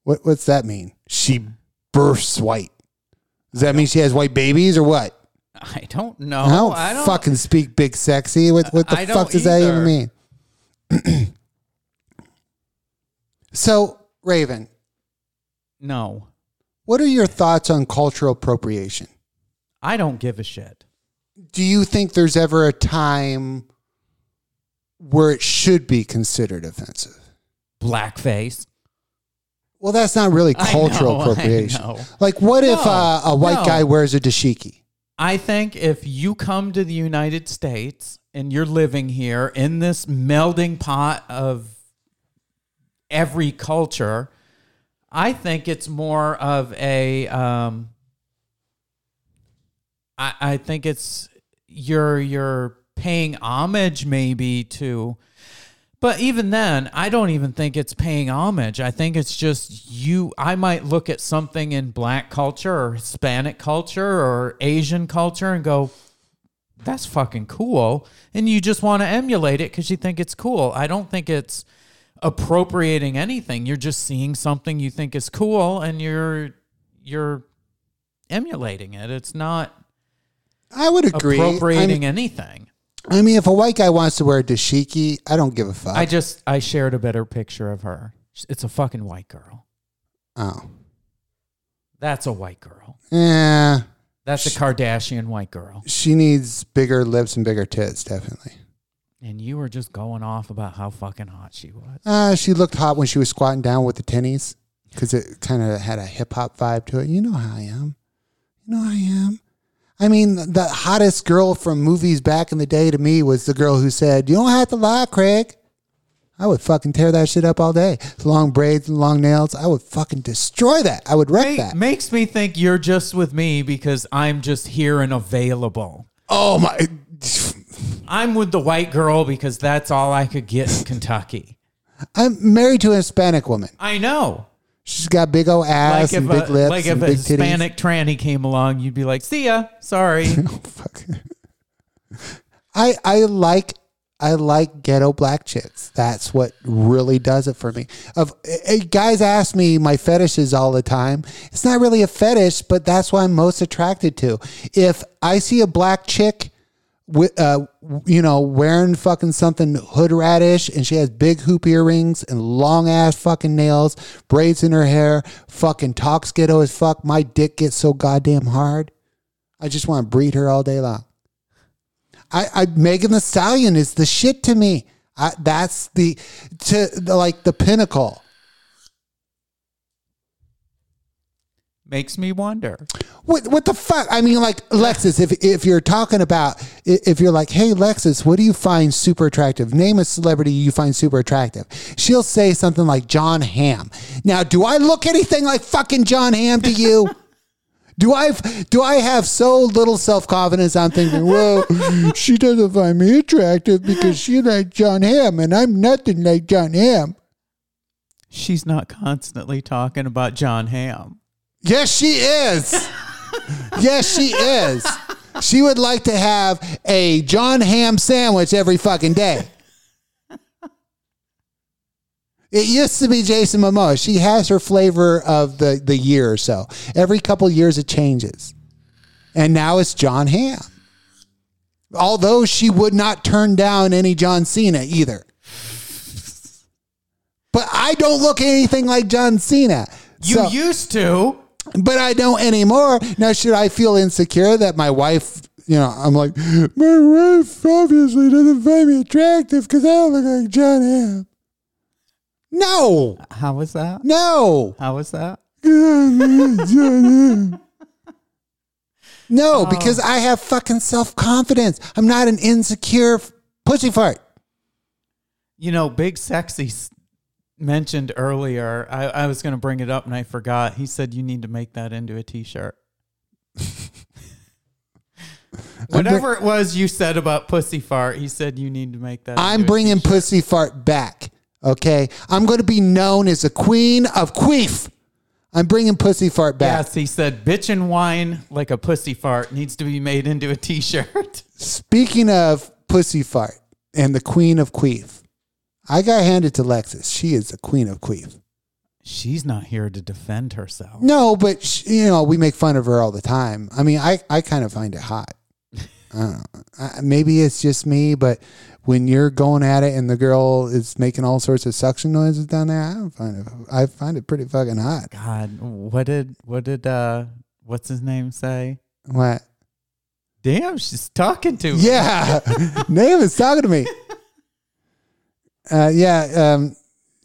What what's that mean? She births white. Does that mean she has white babies or what? I don't know. I don't, I don't fucking speak big sexy. What what the I fuck does either. that even mean? So, Raven. No. What are your thoughts on cultural appropriation? I don't give a shit. Do you think there's ever a time where it should be considered offensive? Blackface. Well, that's not really cultural know, appropriation. Like, what no, if uh, a white no. guy wears a dashiki? I think if you come to the United States and you're living here in this melding pot of every culture, I think it's more of a... Um, I, I think it's... You're, you're paying homage, maybe, to... But even then, I don't even think it's paying homage. I think it's just you. I might look at something in black culture or Hispanic culture or Asian culture and go, that's fucking cool. And you just want to emulate it because you think it's cool. I don't think it's appropriating anything. You're just seeing something you think is cool and you're you're emulating it. It's not I would agree. appropriating I'm- anything. I mean, if a white guy wants to wear a dashiki, I don't give a fuck. I just, I shared a better picture of her. It's a fucking white girl. Oh. That's a white girl. Yeah. That's she, a Kardashian white girl. She needs bigger lips and bigger tits, definitely. And you were just going off about how fucking hot she was. Uh, she looked hot when she was squatting down with the tennies because it kind of had a hip-hop vibe to it. You know how I am. You know how I am. I mean, the hottest girl from movies back in the day to me was the girl who said, you don't have to lie, Craig. I would fucking tear that shit up all day. Long braids and long nails. I would fucking destroy that. I would wreck it that. Makes me think you're just with me because I'm just here and available. Oh, my. I'm with the white girl because that's all I could get in Kentucky. I'm married to a Hispanic woman. I know. She's got big old ass like and big a, lips like and big titties. Like if a Hispanic tranny came along, you'd be like, see ya, sorry. Oh, fuck. I, I, like, I like ghetto black chicks. That's what really does it for me. Of guys ask me my fetishes all the time. It's not really a fetish, but that's what I'm most attracted to. If I see a black chick with, uh, you know, wearing fucking something hood radish, and she has big hoop earrings and long ass fucking nails, braids in her hair, fucking talks ghetto as fuck. My dick gets so goddamn hard. I just want to breed her all day long. I, I Megan Thee Stallion is the shit to me. I, that's the, to the, like the pinnacle. Makes me wonder. What what the fuck? I mean, like, Lexus, if if you're talking about, if you're like, hey, Lexus, what do you find super attractive? Name a celebrity you find super attractive. She'll say something like John Hamm. Now, do I look anything like fucking John Hamm to you? Do I do I have so little self-confidence I'm thinking, well, she doesn't find me attractive because she like John Hamm and I'm nothing like John Hamm. She's not constantly talking about John Hamm. Yes, she is. Yes, she is. She would like to have a John Hamm sandwich every fucking day. It used to be Jason Momoa. She has her flavor of the, the year or so. Every couple of years it changes. And now it's John Hamm. Although she would not turn down any John Cena either. But I don't look anything like John Cena. You so, used to. But I don't anymore. Now, should I feel insecure that my wife, you know, I'm like, my wife obviously doesn't find me attractive because I don't look like John Hamm. No. How was that? No. How was that? No, oh. Because I have fucking self-confidence. I'm not an insecure pussy fart. You know, Big Sexy mentioned earlier, I, I was going to bring it up and I forgot. He said, you need to make that into a t-shirt. Whatever bring- it was you said about pussy fart, he said, you need to make that. I'm into bringing a t-shirt. Pussy fart back. Okay, I'm going to be known as the queen of queef. I'm bringing pussy fart back. Yes, he said, bitch and wine like a pussy fart needs to be made into a t-shirt. Speaking of pussy fart and the queen of queef, I got handed to Lexus. She is the queen of queef. She's not here to defend herself. No, but, she, you know, we make fun of her all the time. I mean, I, I kind of find it hot. I don't know. I, maybe it's just me, but when you're going at it and the girl is making all sorts of suction noises down there, I don't find it. I find it pretty fucking hot. God, what did what did uh, what's his name say? What? Damn, she's talking to me. Yeah, Name is talking to me. Uh, yeah, um,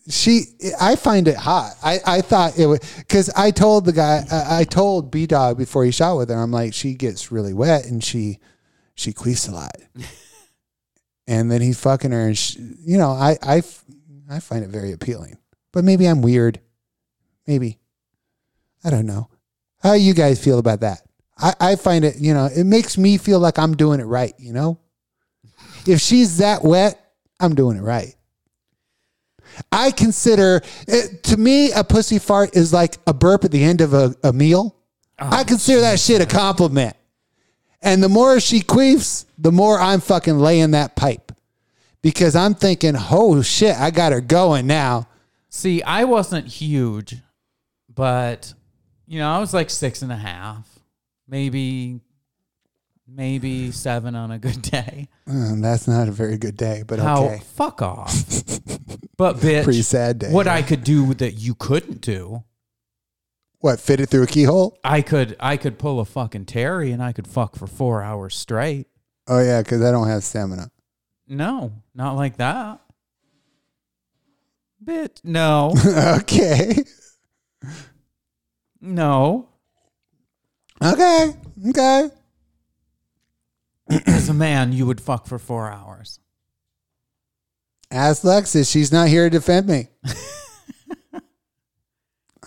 she. I find it hot. I, I thought it was because I told the guy. Uh, I told B Dog before he shot with her. I'm like, she gets really wet and she she queefs a lot. And then he's fucking her, and she, you know, I, I, I find it very appealing. But maybe I'm weird. Maybe. I don't know. How you guys feel about that? I, I find it, you know, it makes me feel like I'm doing it right, you know? If she's that wet, I'm doing it right. I consider, it, to me, a pussy fart is like a burp at the end of a, a meal. Oh, I consider that shit a compliment. And the more she queefs, the more I'm fucking laying that pipe. Because I'm thinking, oh shit, I got her going now. See, I wasn't huge, but, you know, I was like six and a half. Maybe, maybe seven on a good day. Mm, that's not a very good day, but How, okay. Fuck off. But bitch, pretty sad day, what yeah. I could do that you couldn't do. What, fit it through a keyhole? I could I could pull a fucking Terry and I could fuck for four hours straight. Oh, yeah, because I don't have stamina. No, not like that. Bitch, no. Okay. No. Okay, okay. As a man, you would fuck for four hours. Ask Lexus. She's not here to defend me.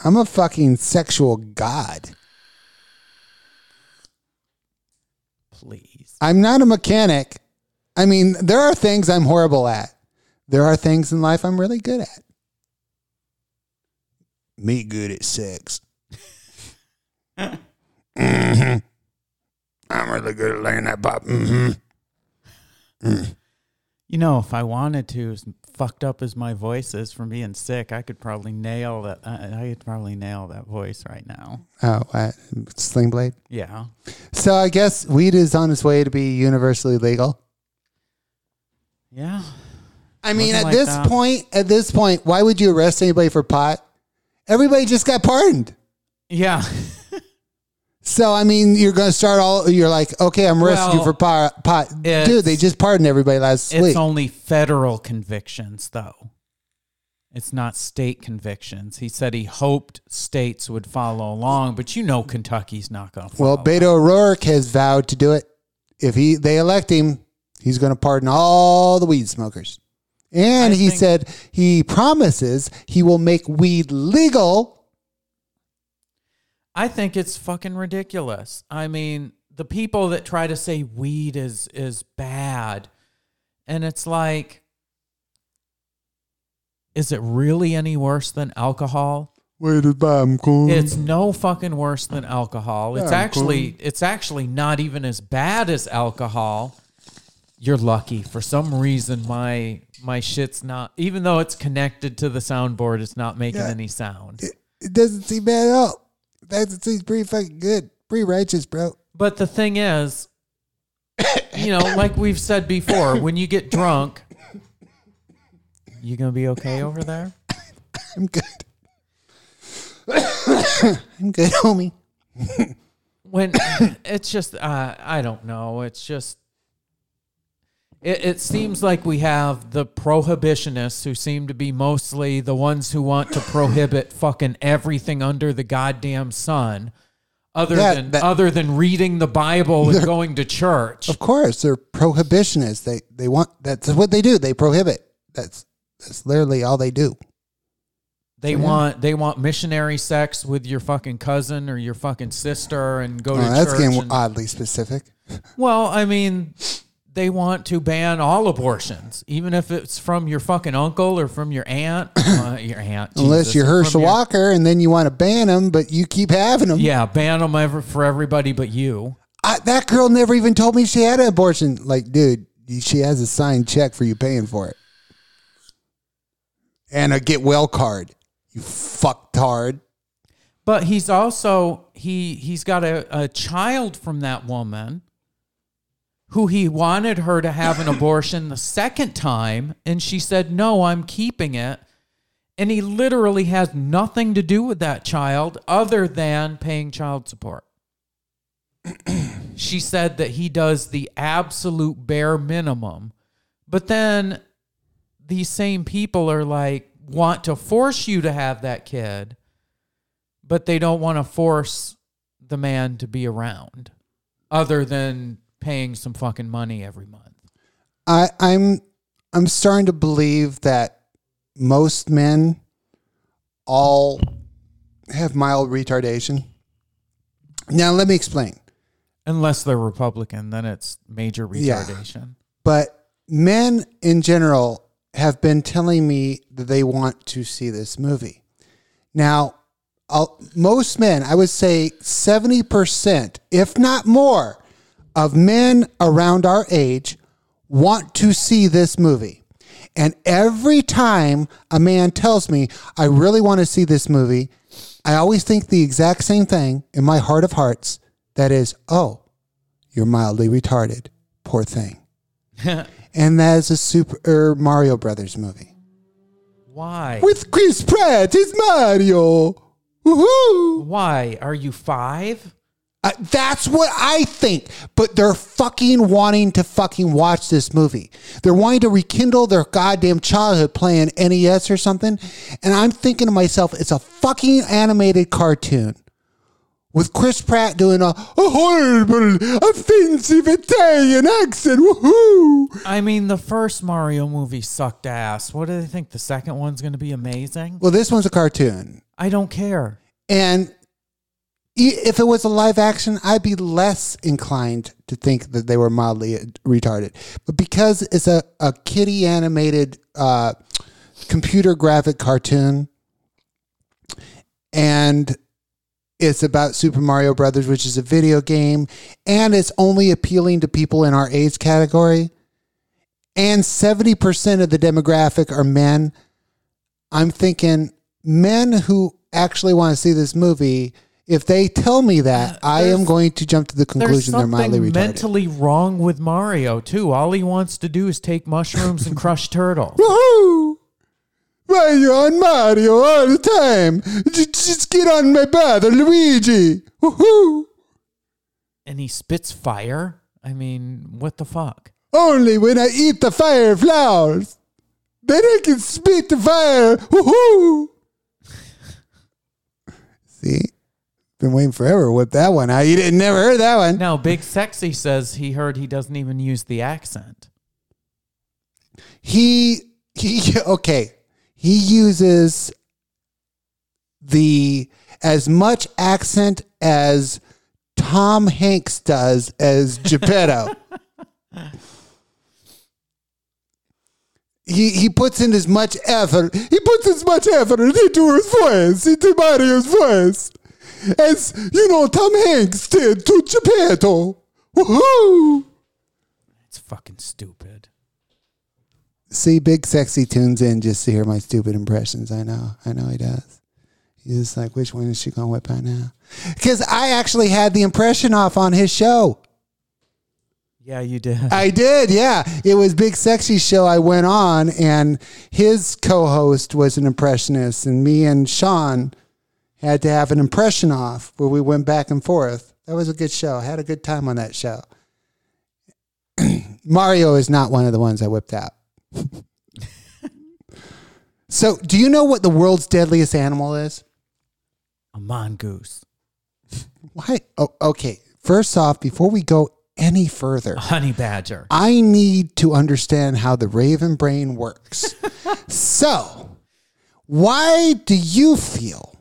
I'm a fucking sexual god. Please. I'm not a mechanic. I mean, there are things I'm horrible at. There are things in life I'm really good at. Me good at sex. Mm-hmm. I'm really good at laying that pop. Mm-hmm. Mm. You know, if I wanted to, as fucked up as my voice is from being sick, I could probably nail that. I, I could probably nail that voice right now. Oh, uh, Sling Blade? Yeah. So I guess weed is on its way to be universally legal. Yeah. I mean, at this point, at this point, why would you arrest anybody for pot? Everybody just got pardoned. Yeah. So, I mean, you're going to start all, you're like, okay, I'm arresting well, you for pot. pot. Dude, they just pardoned everybody last it's week. It's only federal convictions, though. It's not state convictions. He said he hoped states would follow along, but you know Kentucky's not going to follow Well, Beto along. O'Rourke has vowed to do it. If he they elect him, he's going to pardon all the weed smokers. And I he think- said he promises he will make weed legal. I think it's fucking ridiculous. I mean, the people that try to say weed is is bad, and it's like, is it really any worse than alcohol? Wait a damn cool. It's no fucking worse than alcohol. It's damn actually cool. It's actually not even as bad as alcohol. You're lucky. For some reason, my my shit's not, even though it's connected to the soundboard, it's not making yeah, any sound. It, it doesn't seem bad at all. That seems pretty fucking good. Pretty righteous, bro. But the thing is, you know, like we've said before, when you get drunk, you going to be okay over there? I'm good. I'm good, homie. When it's just, uh, I don't know. It's just, it, it seems like we have the prohibitionists who seem to be mostly the ones who want to prohibit fucking everything under the goddamn sun, other yeah, than that, other than reading the Bible and going to church. Of course, they're prohibitionists. They they want that's what they do. They prohibit. That's that's literally all they do. They yeah. want they want missionary sex with your fucking cousin or your fucking sister and go oh, to that's church. That's getting and, oddly specific. Well, I mean. They want to ban all abortions, even if it's from your fucking uncle or from your aunt. Uh, your aunt, Jesus. Unless you're Herschel your... Walker, and then you want to ban them, but you keep having them. Yeah, ban them ever for everybody but you. I, that girl never even told me she had an abortion. Like, dude, she has a signed check for you paying for it, and a get well card. You fucked hard. But he's also he he's got a, a child from that woman, who he wanted her to have an abortion the second time, and she said, no, I'm keeping it. And he literally has nothing to do with that child other than paying child support. She said that he does the absolute bare minimum. But then these same people are like, want to force you to have that kid, but they don't want to force the man to be around other than paying some fucking money every month. I, I'm I'm starting to believe that most men all have mild retardation. Now, let me explain. Unless they're Republican, then it's major retardation. Yeah. But men in general have been telling me that they want to see this movie. Now, I'll, most men, I would say seventy percent, if not more, of men around our age want to see this movie. And every time a man tells me, I really want to see this movie, I always think the exact same thing in my heart of hearts. That is, oh, you're mildly retarded. Poor thing. And that is a Super Mario Brothers movie. Why? With Chris Pratt as Mario. Woohoo! Why? Are you five? Uh, that's what I think, but they're fucking wanting to fucking watch this movie. They're wanting to rekindle their goddamn childhood playing N E S or something. And I'm thinking to myself, it's a fucking animated cartoon with Chris Pratt doing a horrible, offensive Italian accent. Woohoo! I mean, the first Mario movie sucked ass. What do they think? The second one's going to be amazing? Well, this one's a cartoon. I don't care. And if it was a live action, I'd be less inclined to think that they were mildly retarded. But because it's a, a kiddie animated uh, computer graphic cartoon, and it's about Super Mario Brothers, which is a video game, and it's only appealing to people in our age category, and seventy percent of the demographic are men. I'm thinking men who actually want to see this movie, if they tell me that, I there's, am going to jump to the conclusion they're mildly retarded. There's something mentally wrong with Mario, too. All he wants to do is take mushrooms and crush turtles. Woohoo! Mario on Mario all the time. Just, just get on my brother, Luigi. Woohoo! And he spits fire? I mean, what the fuck? Only when I eat the fire flowers. Then I can spit the fire. Woohoo! See? Been waiting forever with that one. You didn't never heard that one. No, Big Sexy says he heard he doesn't even use the accent. He, he okay. He uses the as much accent as Tom Hanks does as Geppetto. He he puts in as much effort. He puts as much effort into his voice, into Mario's voice, as you know Tom Hanks did to Geppetto. Woohoo! It's fucking stupid. See, Big Sexy tunes in just to hear my stupid impressions. I know, I know he does. He's just like, which one is she gonna whip out now? Because I actually had the impression off on his show. Yeah, you did. I did, yeah. It was Big Sexy's show I went on, and his co-host was an impressionist, and me and Sean had to have an impression off where we went back and forth. That was a good show. I had a good time on that show. Mario is not one of the ones I whipped out. So, do you know what the world's deadliest animal is? A mongoose. Why? Oh, okay. First off, before we go any further, a honey badger. I need to understand how the Raven brain works. So, why do you feel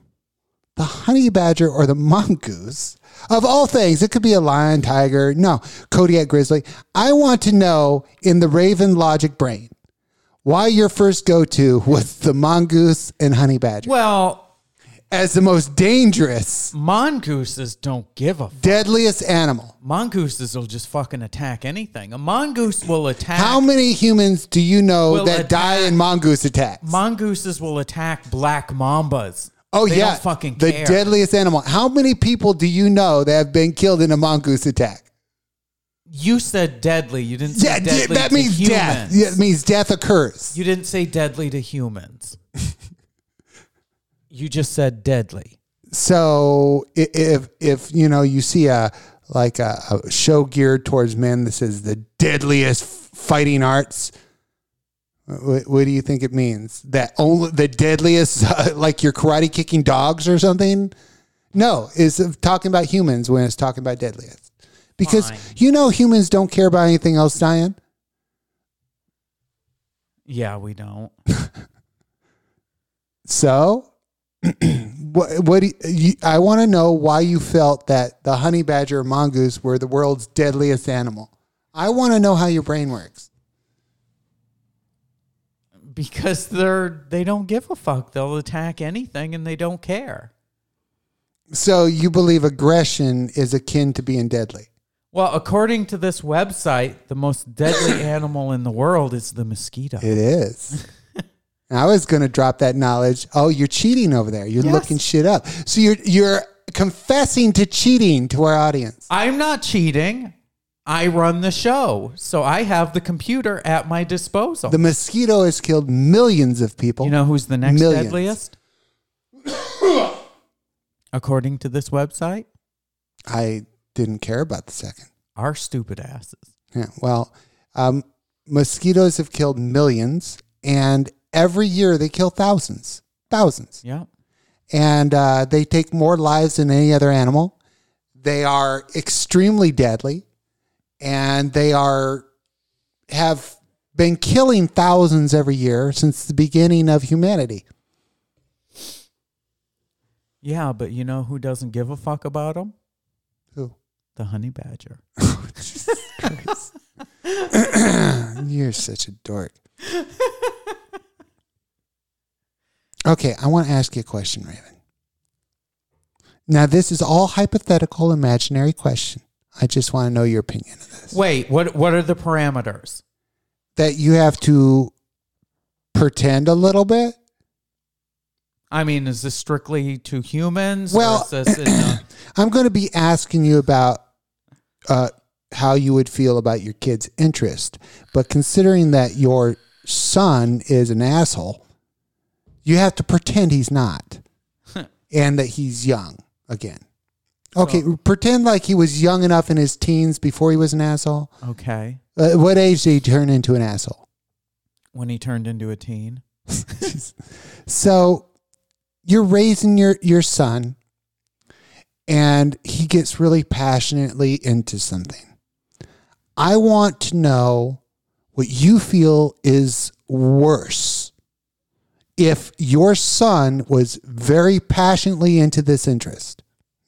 the honey badger or the mongoose, of all things, it could be a lion, tiger, no, Kodiak grizzly. I want to know in the Raven logic brain why your first go-to was the mongoose and honey badger. Well, as the most dangerous. Mongooses don't give a fuck. Deadliest animal. Mongooses will just fucking attack anything. A mongoose will attack. How many humans do you know that attack, die in mongoose attacks? Mongooses will attack black mambas. Oh, they yeah. Don't fucking the care. Deadliest animal. How many people do you know that have been killed in a mongoose attack? You said deadly. You didn't say yeah, deadly that to means humans. Death. Yeah, it means death occurs. You didn't say deadly to humans. You just said deadly. So if if you know you see a like a, a show geared towards men that says the deadliest fighting arts, what, what do you think it means? That only the deadliest, uh, like your karate kicking dogs or something? No, it's talking about humans when it's talking about deadliest, because fine. You know humans don't care about anything else dying. Yeah, we don't. So. what, what do you, you, I want to know why you felt that the honey badger or mongoose were the world's deadliest animal. I want to know how your brain works. Because they're they don't give a fuck. They'll attack anything and they don't care. So you believe aggression is akin to being deadly? Well, according to this website, the most deadly animal in the world is the mosquito. It is. I was going to drop that knowledge. Oh, you're cheating over there. You're yes. looking shit up. So you're you're confessing to cheating to our audience. I'm not cheating. I run the show. So I have the computer at my disposal. The mosquito has killed millions of people. You know who's the next millions. deadliest? According to this website? I didn't care about the second. Our stupid asses. Yeah, well, um, mosquitoes have killed millions, and every year they kill thousands, thousands. Yeah. And uh, they take more lives than any other animal. They are extremely deadly, and they are have been killing thousands every year since the beginning of humanity. Yeah, but you know who doesn't give a fuck about them? Who? The honey badger. Oh, Jesus Christ. You're such a dork. Okay, I want to ask you a question, Raven. Now, this is all hypothetical, imaginary question. I just want to know your opinion of this. Wait, what What are the parameters? that you have to pretend a little bit? I mean, is this strictly to humans? Well, or is this in a- I'm going to be asking you about uh, how you would feel about your kid's interest. But considering that your son is an asshole, you have to pretend he's not and that he's young again. Okay, so, pretend like he was young enough in his teens before he was an asshole. Okay. Uh, what age did he turn into an asshole? When he turned into a teen. So you're raising your, your son and he gets really passionately into something. I want to know what you feel is worse. If your son was very passionately into this interest,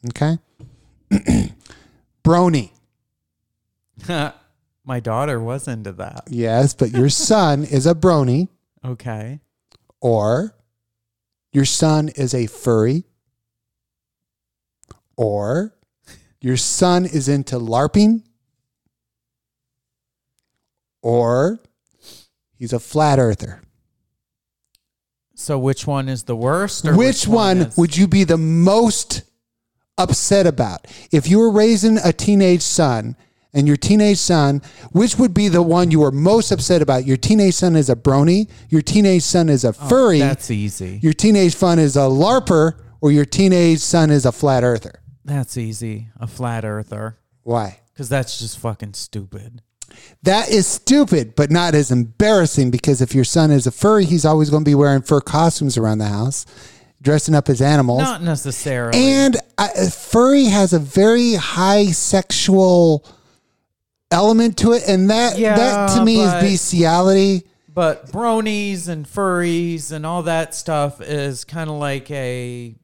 okay? Brony. My daughter was into that. Yes, but your son is a brony. Okay. Or your son is a furry. Or your son is into LARPing. Or he's a flat earther. So which one is the worst? Or which, which one, one is- would you be the most upset about? If you were raising a teenage son and your teenage son, which would be the one you were most upset about? Your teenage son is a brony. Your teenage son is a furry. Oh, that's easy. Your teenage son is a LARPer, or your teenage son is a flat earther. That's easy. A flat earther. Why? Because that's just fucking stupid. That is stupid, but not as embarrassing, because if your son is a furry, he's always going to be wearing fur costumes around the house, dressing up as animals. Not necessarily. And I, furry has a very high sexual element to it, and that, yeah, that to me but, is bestiality. But bronies and furries and all that stuff is kind of like a,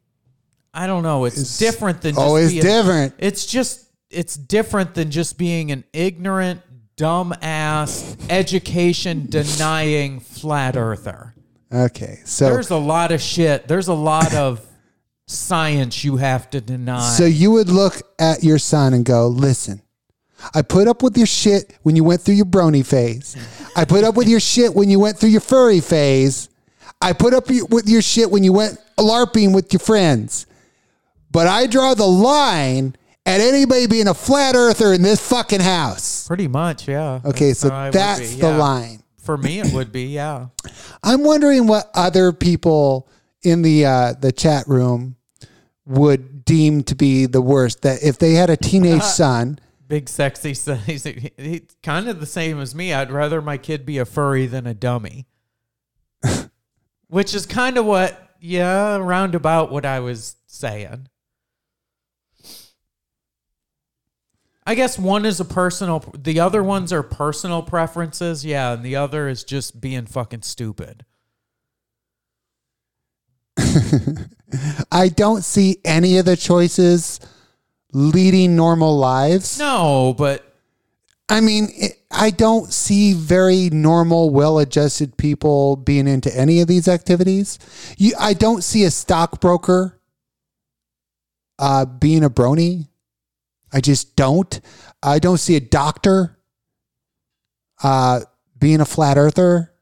I don't know, it's, it's different than just oh, it's being, different. It's just, it's different than just being an ignorant, dumbass, education-denying flat earther. Okay, so there's a lot of shit. There's a lot of science you have to deny. So you would look at your son and go, listen, I put up with your shit when you went through your brony phase. I put up with your shit when you went through your furry phase. I put up with your shit when you went LARPing with your friends. But I draw the line at anybody being a flat earther in this fucking house. Pretty much, yeah. Okay, so that's the line. For me, it would be, yeah. I'm wondering what other people in the uh, the chat room would deem to be the worst. That if they had a teenage son... Big sexy son. He's, he's kind of the same as me. I'd rather my kid be a furry than a dummy. Which is kind of what, yeah, roundabout what I was saying. I guess one is a personal... The other ones are personal preferences, yeah, and the other is just being fucking stupid. I don't see any of the choices leading normal lives. No, but... I mean, it, I don't see very normal, well-adjusted people being into any of these activities. You, I don't see a stockbroker uh, being a brony. I just don't. I don't see a doctor uh, being a flat earther.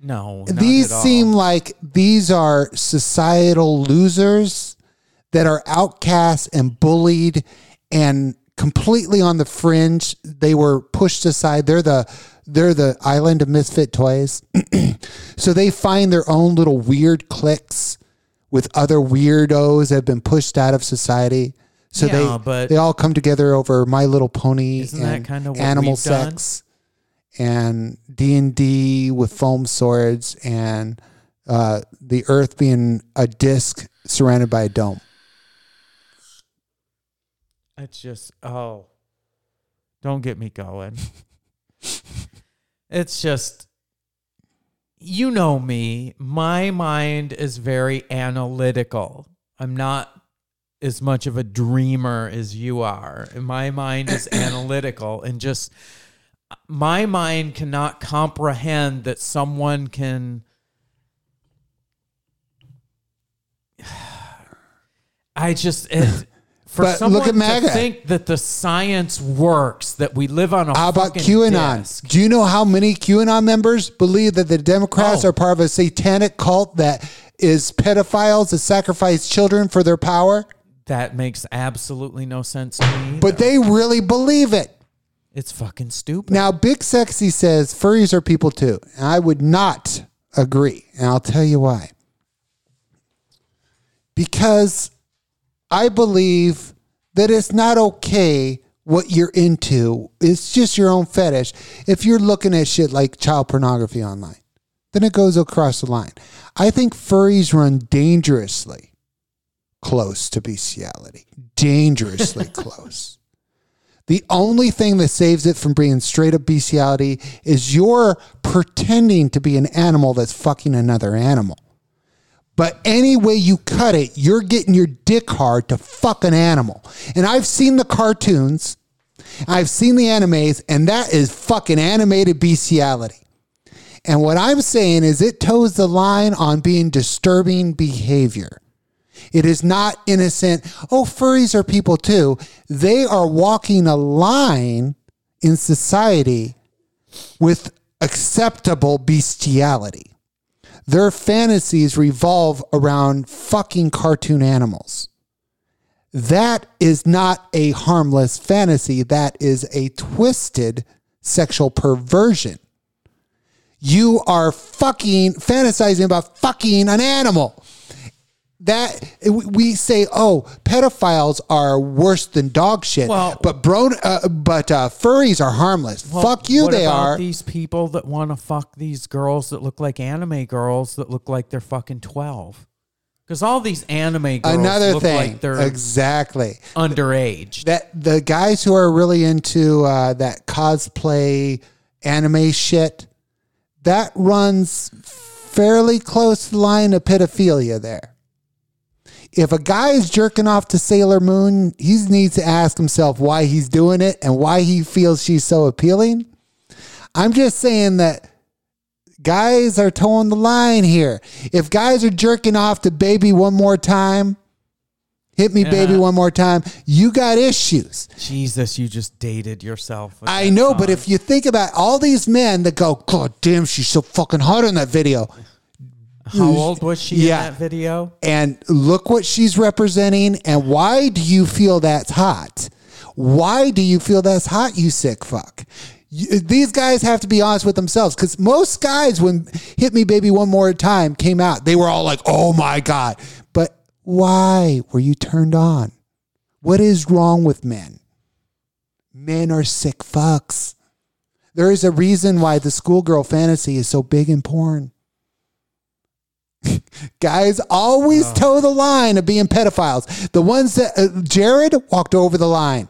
No, these not at seem all. Like these are societal losers that are outcasts and bullied and completely on the fringe. They were pushed aside. They're the they're the island of misfit toys. So they find their own little weird cliques with other weirdos that have been pushed out of society. So yeah, they but they all come together over My Little Pony and kind of animal sex done? And D and D with foam swords and uh, the earth being a disc surrounded by a dome. It's just, oh, don't get me going. It's just, you know me. My mind is very analytical. I'm not as much of a dreamer as you are. My mind is analytical, and just my mind cannot comprehend that someone can. I just, it, For but someone look at MAGA. To think that the science works, that we live on a How about QAnon? Desk. Do you know how many QAnon members believe that the Democrats oh. are part of a satanic cult that is pedophiles that sacrifice children for their power? That makes absolutely no sense to me either. But they really believe it. It's fucking stupid. Now, Big Sexy says furries are people too. And I would not agree. And I'll tell you why. Because I believe that it's not okay what you're into. It's just your own fetish. If you're looking at shit like child pornography online, then it goes across the line. I think furries run dangerously close to bestiality. Dangerously close. The only thing that saves it from being straight up bestiality is you're pretending to be an animal that's fucking another animal. But any way you cut it, you're getting your dick hard to fuck an animal. And I've seen the cartoons. I've seen the animes. And that is fucking animated bestiality. And what I'm saying is it toes the line on being disturbing behavior. It is not innocent. Oh, furries are people too. They are walking a line in society with acceptable bestiality. Their fantasies revolve around fucking cartoon animals. That is not a harmless fantasy. That is a twisted sexual perversion. You are fucking fantasizing about fucking an animal. That we say, oh, pedophiles are worse than dog shit. Well, but bro, uh, but uh, furries are harmless. Well, fuck you, they are. What about these people that want to fuck these girls that look like anime girls that look like they're fucking twelve? Because all these anime girls Another look thing. like they're exactly underage. That the guys who are really into uh, that cosplay anime shit that runs fairly close to the line of pedophilia there. If a guy is jerking off to Sailor Moon, he needs to ask himself why he's doing it and why he feels she's so appealing. I'm just saying that guys are towing the line here. If guys are jerking off to Baby One More Time, Hit Me yeah. Baby One More Time, you got issues. Jesus, you just dated yourself. I know, song. But if you think about all these men that go, God damn, she's so fucking hot in that video. How old was she yeah. in that video? And look what she's representing. And why do you feel that's hot? Why do you feel that's hot, you sick fuck? You, these guys have to be honest with themselves. Because most guys, when Hit Me Baby One More Time came out, they were all like, oh my God. But why were you turned on? What is wrong with men? Men are sick fucks. There is a reason why the schoolgirl fantasy is so big in porn. Guys always oh. toe the line of being pedophiles. The ones that uh, Jared walked over the line.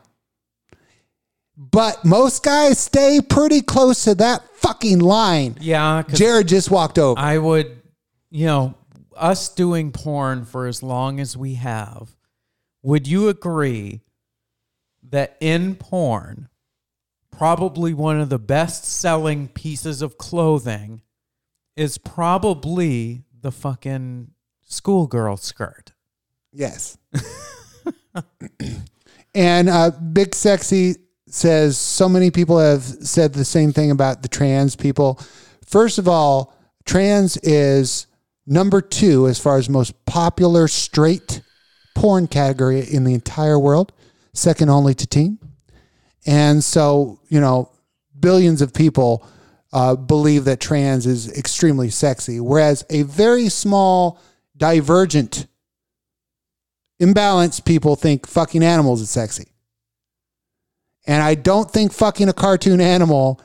But most guys stay pretty close to that fucking line. Yeah. Jared just walked over. I would, you know, us doing porn for as long as we have. Would you agree that in porn, probably one of the best selling pieces of clothing is probably the fucking schoolgirl skirt? Yes. And uh, Big Sexy says, so many people have said the same thing about the trans people. First of all, trans is number two as far as most popular straight porn category in the entire world, second only to teen. And so, you know, billions of people Uh, believe that trans is extremely sexy, whereas a very small, divergent, imbalanced people think fucking animals is sexy. And I don't think fucking a cartoon animal,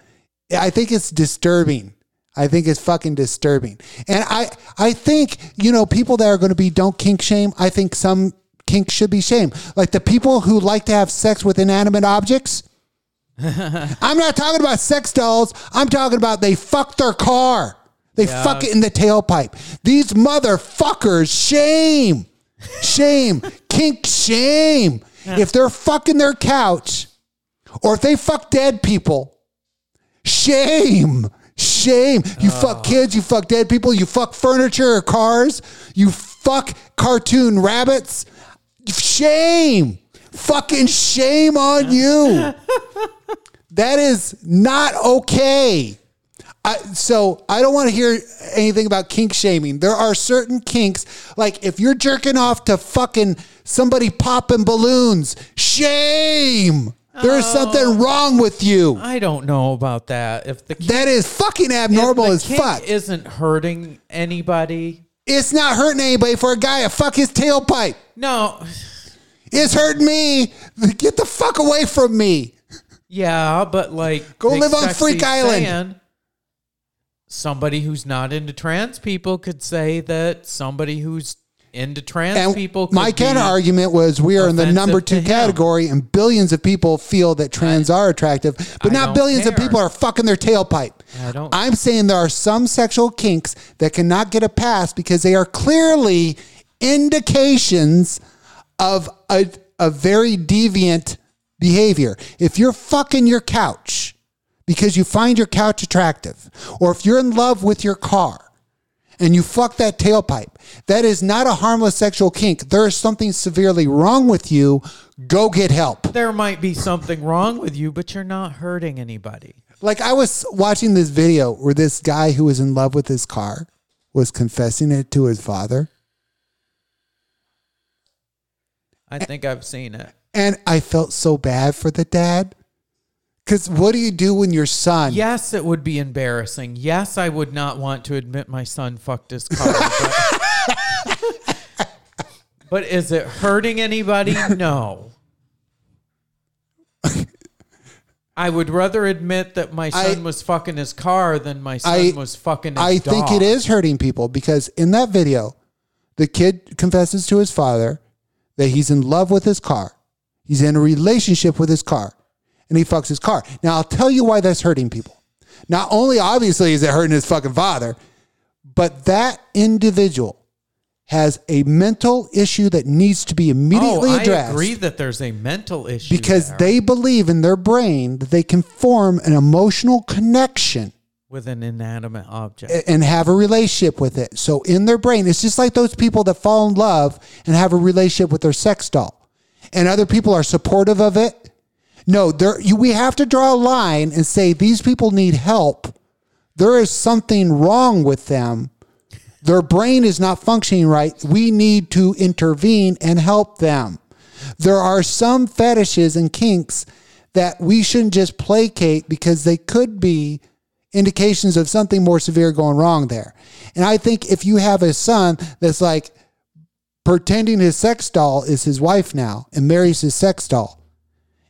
I think it's disturbing. I think it's fucking disturbing. And I, I think, you know, people that are going to be don't kink shame, I think some kink should be shamed. Like the people who like to have sex with inanimate objects, I'm not talking about sex dolls. I'm talking about they fuck their car. They yeah. fuck it in the tailpipe. These motherfuckers, shame. Shame. Kink shame. Yeah. If they're fucking their couch or if they fuck dead people, shame. Shame. You oh. fuck kids. You fuck dead people. You fuck furniture or cars. You fuck cartoon rabbits. Shame. Fucking shame on you. That is not okay. I, so I don't want to hear anything about kink shaming. There are certain kinks. Like if you're jerking off to fucking somebody popping balloons, shame. There is something wrong with you. I don't know about that. If the kink, that is fucking abnormal as fuck. If the kink isn't hurting anybody. It's not hurting anybody for a guy to fuck his tailpipe. No. It's hurting me. Get the fuck away from me. Yeah, but like... Go live on Freak Island. Somebody who's not into trans people could say that somebody who's... into trans and people. My counter argument was we are in the number two category and billions of people feel that trans I, are attractive, but I not billions care. Of people are fucking their tailpipe. I don't. I'm saying there are some sexual kinks that cannot get a pass because they are clearly indications of a, a very deviant behavior. If you're fucking your couch because you find your couch attractive, or if you're in love with your car, and you fuck that tailpipe. That is not a harmless sexual kink. There is something severely wrong with you. Go get help. There might be something wrong with you, but you're not hurting anybody. Like I was watching this video where this guy who was in love with his car was confessing it to his father. I think and, I've seen it. And I felt so bad for the dad. Because what do you do when your son... Yes, it would be embarrassing. Yes, I would not want to admit my son fucked his car. But, but is it hurting anybody? No. I would rather admit that my son I, was fucking his car than my son I, was fucking his I dog. I think it is hurting people because in that video, the kid confesses to his father that he's in love with his car. He's in a relationship with his car. And he fucks his car. Now, I'll tell you why that's hurting people. Not only, obviously, is it hurting his fucking father, but that individual has a mental issue that needs to be immediately oh, addressed. I agree that there's a mental issue because there. They believe in their brain that they can form an emotional connection with an inanimate object and have a relationship with it. So in their brain, it's just like those people that fall in love and have a relationship with their sex doll. And other people are supportive of it. No, there. You, we have to draw a line and say these people need help. There is something wrong with them. Their brain is not functioning right. We need to intervene and help them. There are some fetishes and kinks that we shouldn't just placate because they could be indications of something more severe going wrong there. And I think if you have a son that's like pretending his sex doll is his wife now and marries his sex doll,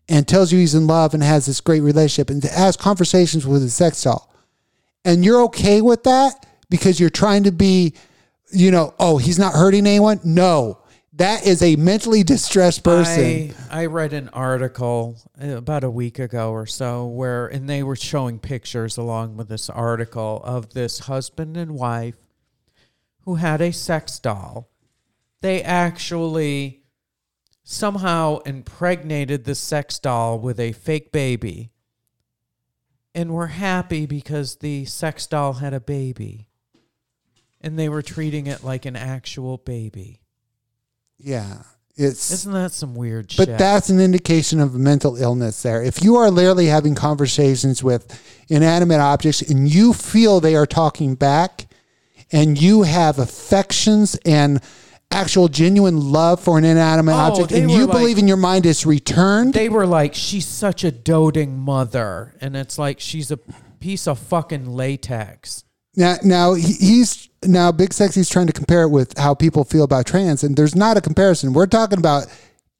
and tells you he's in love and has this great relationship and has conversations with his sex doll. And you're okay with that because you're trying to be, you know, oh, he's not hurting anyone? No. That is a mentally distressed person. I, I read an article about a week ago or so where, and they were showing pictures along with this article of this husband and wife who had a sex doll. They actually... somehow impregnated the sex doll with a fake baby and were happy because the sex doll had a baby and they were treating it like an actual baby. Yeah. It's, Isn't that some weird but shit? But that's an indication of mental illness there. If you are literally having conversations with inanimate objects and you feel they are talking back and you have affections and actual genuine love for an inanimate oh, object and you like, believe in your mind it's returned. They were like, she's such a doting mother. And it's like, she's a piece of fucking latex. Now, now he's now Big Sexy's trying to compare it with how people feel about trans. And there's not a comparison. We're talking about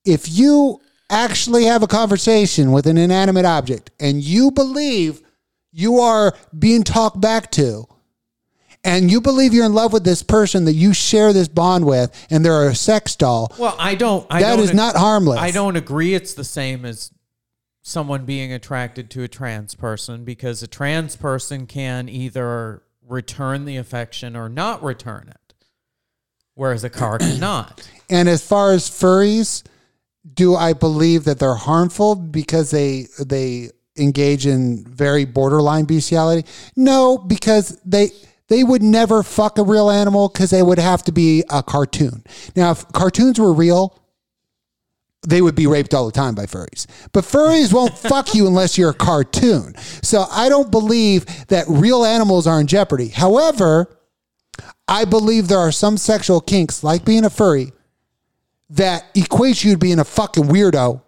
if you actually have a conversation with an inanimate object and you believe you are being talked back to, and you believe you're in love with this person that you share this bond with, and they're a sex doll. Well, I don't. I that don't is ag- not harmless. I don't agree. It's the same as someone being attracted to a trans person because a trans person can either return the affection or not return it, whereas a car cannot. And as far as furries, do I believe that they're harmful because they they engage in very borderline bestiality? No, because they. They would never fuck a real animal because they would have to be a cartoon. Now, if cartoons were real, they would be raped all the time by furries. But furries won't fuck you unless you're a cartoon. So I don't believe that real animals are in jeopardy. However, I believe there are some sexual kinks, like being a furry, that equates you to being a fucking weirdo.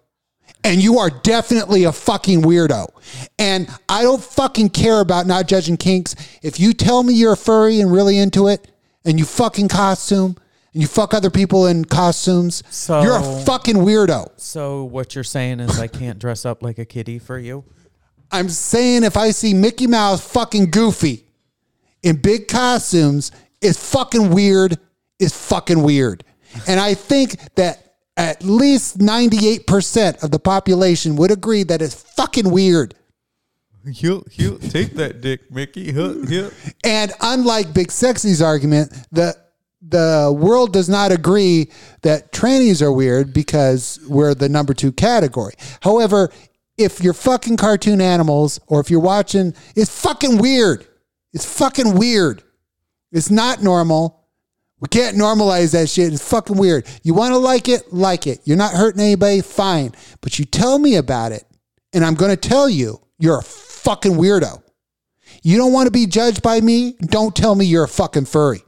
And you are definitely a fucking weirdo. And I don't fucking care about not judging kinks. If you tell me you're a furry and really into it, and you fucking costume, and you fuck other people in costumes, so, you're a fucking weirdo. So what you're saying is I can't dress up like a kitty for you? I'm saying if I see Mickey Mouse fucking Goofy in big costumes, it's fucking weird. It's fucking weird. And I think that at least ninety-eight percent of the population would agree that it's fucking weird. He'll, he'll take that dick, Mickey. He'll, he'll. And unlike Big Sexy's argument, the the world does not agree that trannies are weird because we're the number two category. However, if you're fucking cartoon animals or if you're watching, it's fucking weird. It's fucking weird. It's not normal. We can't normalize that shit. It's fucking weird. You want to like it? Like it. You're not hurting anybody? Fine. But you tell me about it, and I'm going to tell you you're a fucking weirdo. You don't want to be judged by me? Don't tell me you're a fucking furry.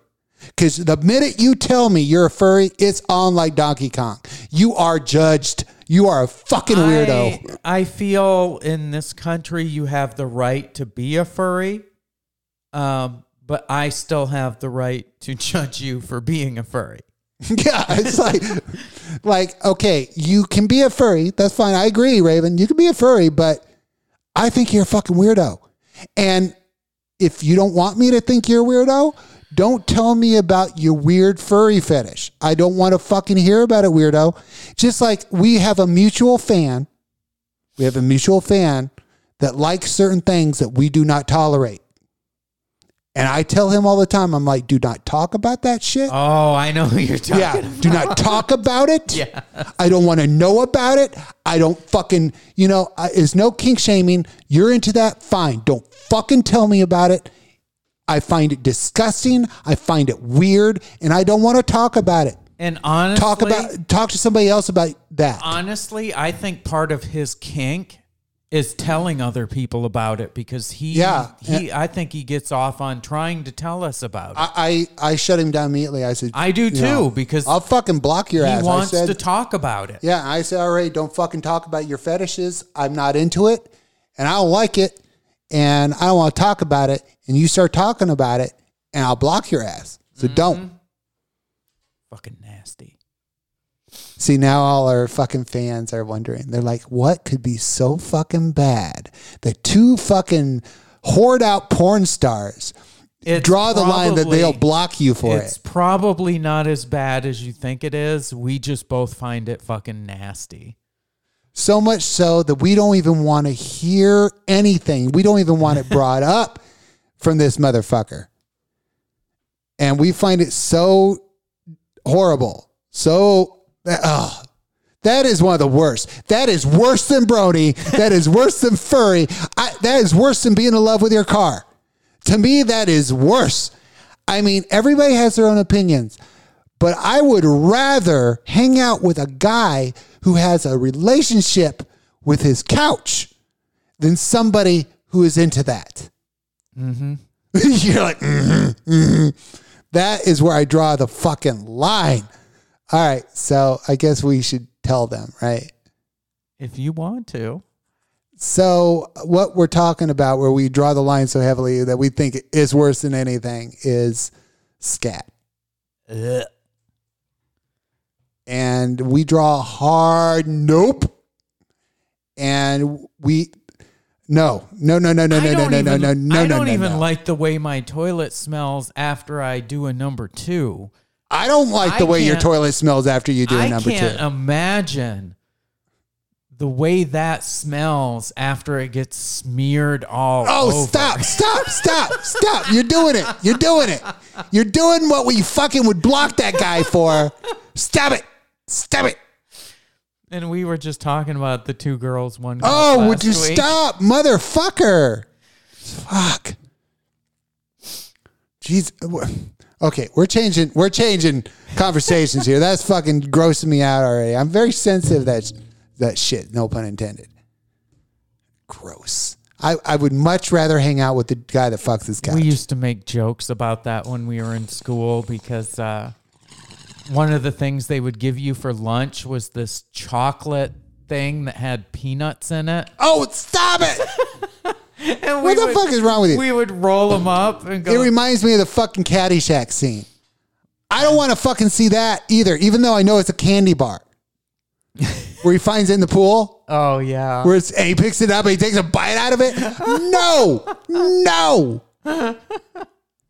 Because the minute you tell me you're a furry, it's on like Donkey Kong. You are judged. You are a fucking weirdo. I, I feel in this country you have the right to be a furry. Um. But I still have the right to judge you for being a furry. Yeah, it's like, like okay, you can be a furry. That's fine. I agree, Raven. You can be a furry, but I think you're a fucking weirdo. And if you don't want me to think you're a weirdo, don't tell me about your weird furry fetish. I don't want to fucking hear about it, weirdo. Just like we have a mutual fan. We have a mutual fan that likes certain things that we do not tolerate. And I tell him all the time, I'm like, do not talk about that shit. Oh, I know who you're talking yeah, about. Do not talk about it. Yeah. I don't want to know about it. I don't fucking, you know, I, there's no kink shaming. You're into that? Fine. Don't fucking tell me about it. I find it disgusting. I find it weird. And I don't want to talk about it. And honestly. Talk, about, talk to somebody else about that. Honestly, I think part of his kink is telling other people about it because he, yeah. he, I think he gets off on trying to tell us about it. I, I, I shut him down immediately. I said, I do too, know, because I'll fucking block your he ass. He wants I said, to talk about it. Yeah. I said, all right, don't fucking talk about your fetishes. I'm not into it and I don't like it and I don't want to talk about it. And you start talking about it and I'll block your ass. So mm-hmm. don't. Fucking nasty. See, now all our fucking fans are wondering. They're like, what could be so fucking bad that two fucking whored out porn stars it's draw the probably, line that they'll block you for it's it? It's probably not as bad as you think it is. We just both find it fucking nasty. So much so that we don't even want to hear anything. We don't even want it brought up from this motherfucker. And we find it so horrible. So... Oh, that is one of the worst. That is worse than brony. That is worse than furry. I, that is worse than being in love with your car. To me, that is worse. I mean, everybody has their own opinions, but I would rather hang out with a guy who has a relationship with his couch than somebody who is into that. Mm-hmm. You're like, mm-hmm, mm-hmm. That is where I draw the fucking line. All right, so I guess we should tell them, right? If you want to. So what we're talking about where we draw the line so heavily that we think is worse than anything is scat. Ugh. And we draw a hard nope. And we... No, no, no, no, no, no, no, no, no, no, no. I don't even like the way my toilet smells after I do a number two. I don't like the I way your toilet smells after you do a number two. I can't two. imagine the way that smells after it gets smeared all oh, over. Oh, stop, stop, stop, stop. You're doing it. You're doing it. You're doing what we fucking would block that guy for. Stop it. Stop it. And we were just talking about the two girls, one girl Oh, last would you week. Stop, motherfucker. Fuck. Jeez. Okay, we're changing we're changing conversations here. That's fucking grossing me out already. I'm very sensitive to that that shit, no pun intended. Gross. I, I would much rather hang out with the guy that fucks his couch. We used to make jokes about that when we were in school because uh, one of the things they would give you for lunch was this chocolate thing that had peanuts in it. Oh, stop it! And what the would, fuck is wrong with you? We would roll them up and go. It reminds me of the fucking Caddyshack scene. I don't want to fucking see that either, even though I know it's a candy bar. Where he finds it in the pool. Oh, yeah. Where it's, and he picks it up and he takes a bite out of it. No. No.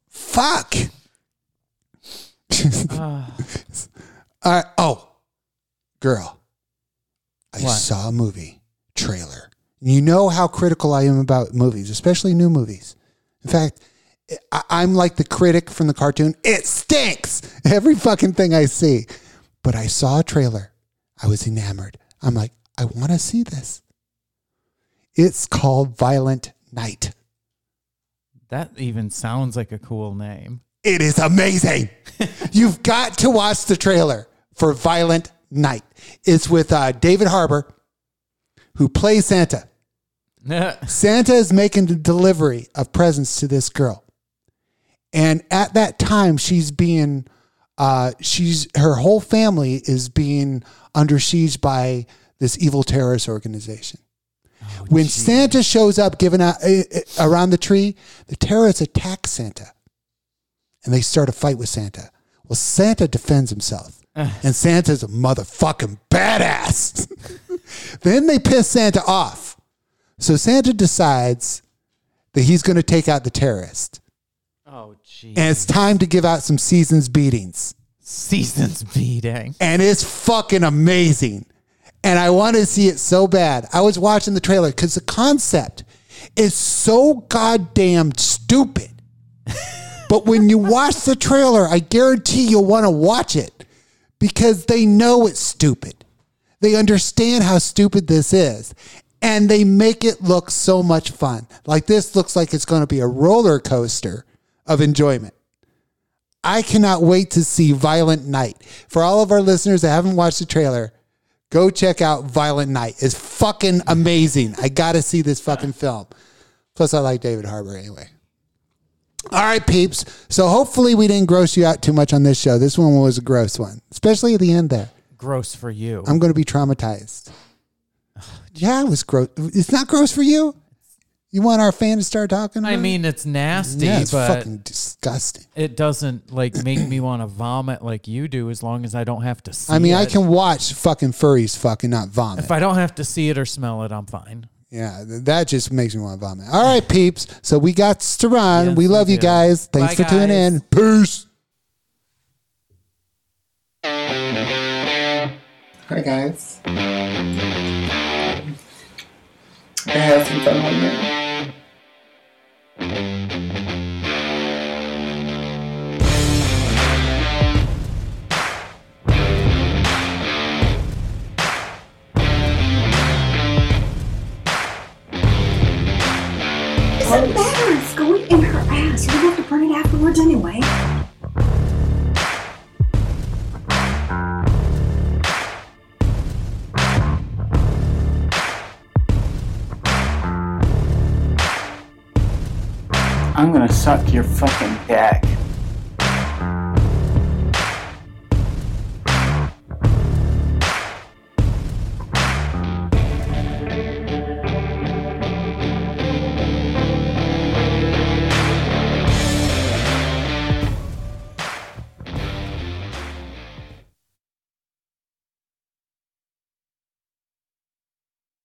Fuck. uh. All right. Oh, girl. I what? saw a movie trailer. You know how critical I am about movies, especially new movies. In fact, I'm like the critic from the cartoon. It stinks. Every fucking thing I see. But I saw a trailer. I was enamored. I'm like, I want to see this. It's called Violent Night. That even sounds like a cool name. It is amazing. You've got to watch the trailer for Violent Night. It's with uh, David Harbour, who plays Santa. Santa is making the delivery of presents to this girl. And at that time, she's being, uh, she's her whole family is being under siege by this evil terrorist organization. Oh, when geez. Santa shows up giving out, uh, uh, around the tree, the terrorists attack Santa. And they start a fight with Santa. Well, Santa defends himself. Uh. And Santa's a motherfucking badass. Then they piss Santa off. So Santa decides that he's going to take out the terrorist. Oh, geez. And it's time to give out some season's beatings. Season's beating. And it's fucking amazing. And I want to see it so bad. I was watching the trailer because the concept is so goddamn stupid. But when you watch the trailer, I guarantee you'll want to watch it because they know it's stupid. They understand how stupid this is, and they make it look so much fun. Like, this looks like it's going to be a roller coaster of enjoyment. I cannot wait to see Violent Night. For all of our listeners that haven't watched the trailer, go check out Violent Night. It's fucking amazing. I got to see this fucking film. Plus, I like David Harbour anyway. All right, peeps. So hopefully we didn't gross you out too much on this show. This one was a gross one, especially at the end there. Gross for you. I'm going to be traumatized. Oh, yeah, it was gross. It's not gross for you? You want our fan to start talking about I mean, it's nasty, yeah, it's but fucking disgusting. It doesn't like make me want to vomit like you do as long as I don't have to see it. I mean, it. I can watch fucking furries fucking not vomit. If I don't have to see it or smell it, I'm fine. Yeah, that just makes me want to vomit. All right, peeps. So we got to run. Yes, we love we you guys. Thanks Bye, for guys. tuning in. Peace. Hi guys, I had some fun on there. It doesn't matter, it's going in her ass. You have to burn it afterwards anyway. I'm gonna suck your fucking dick.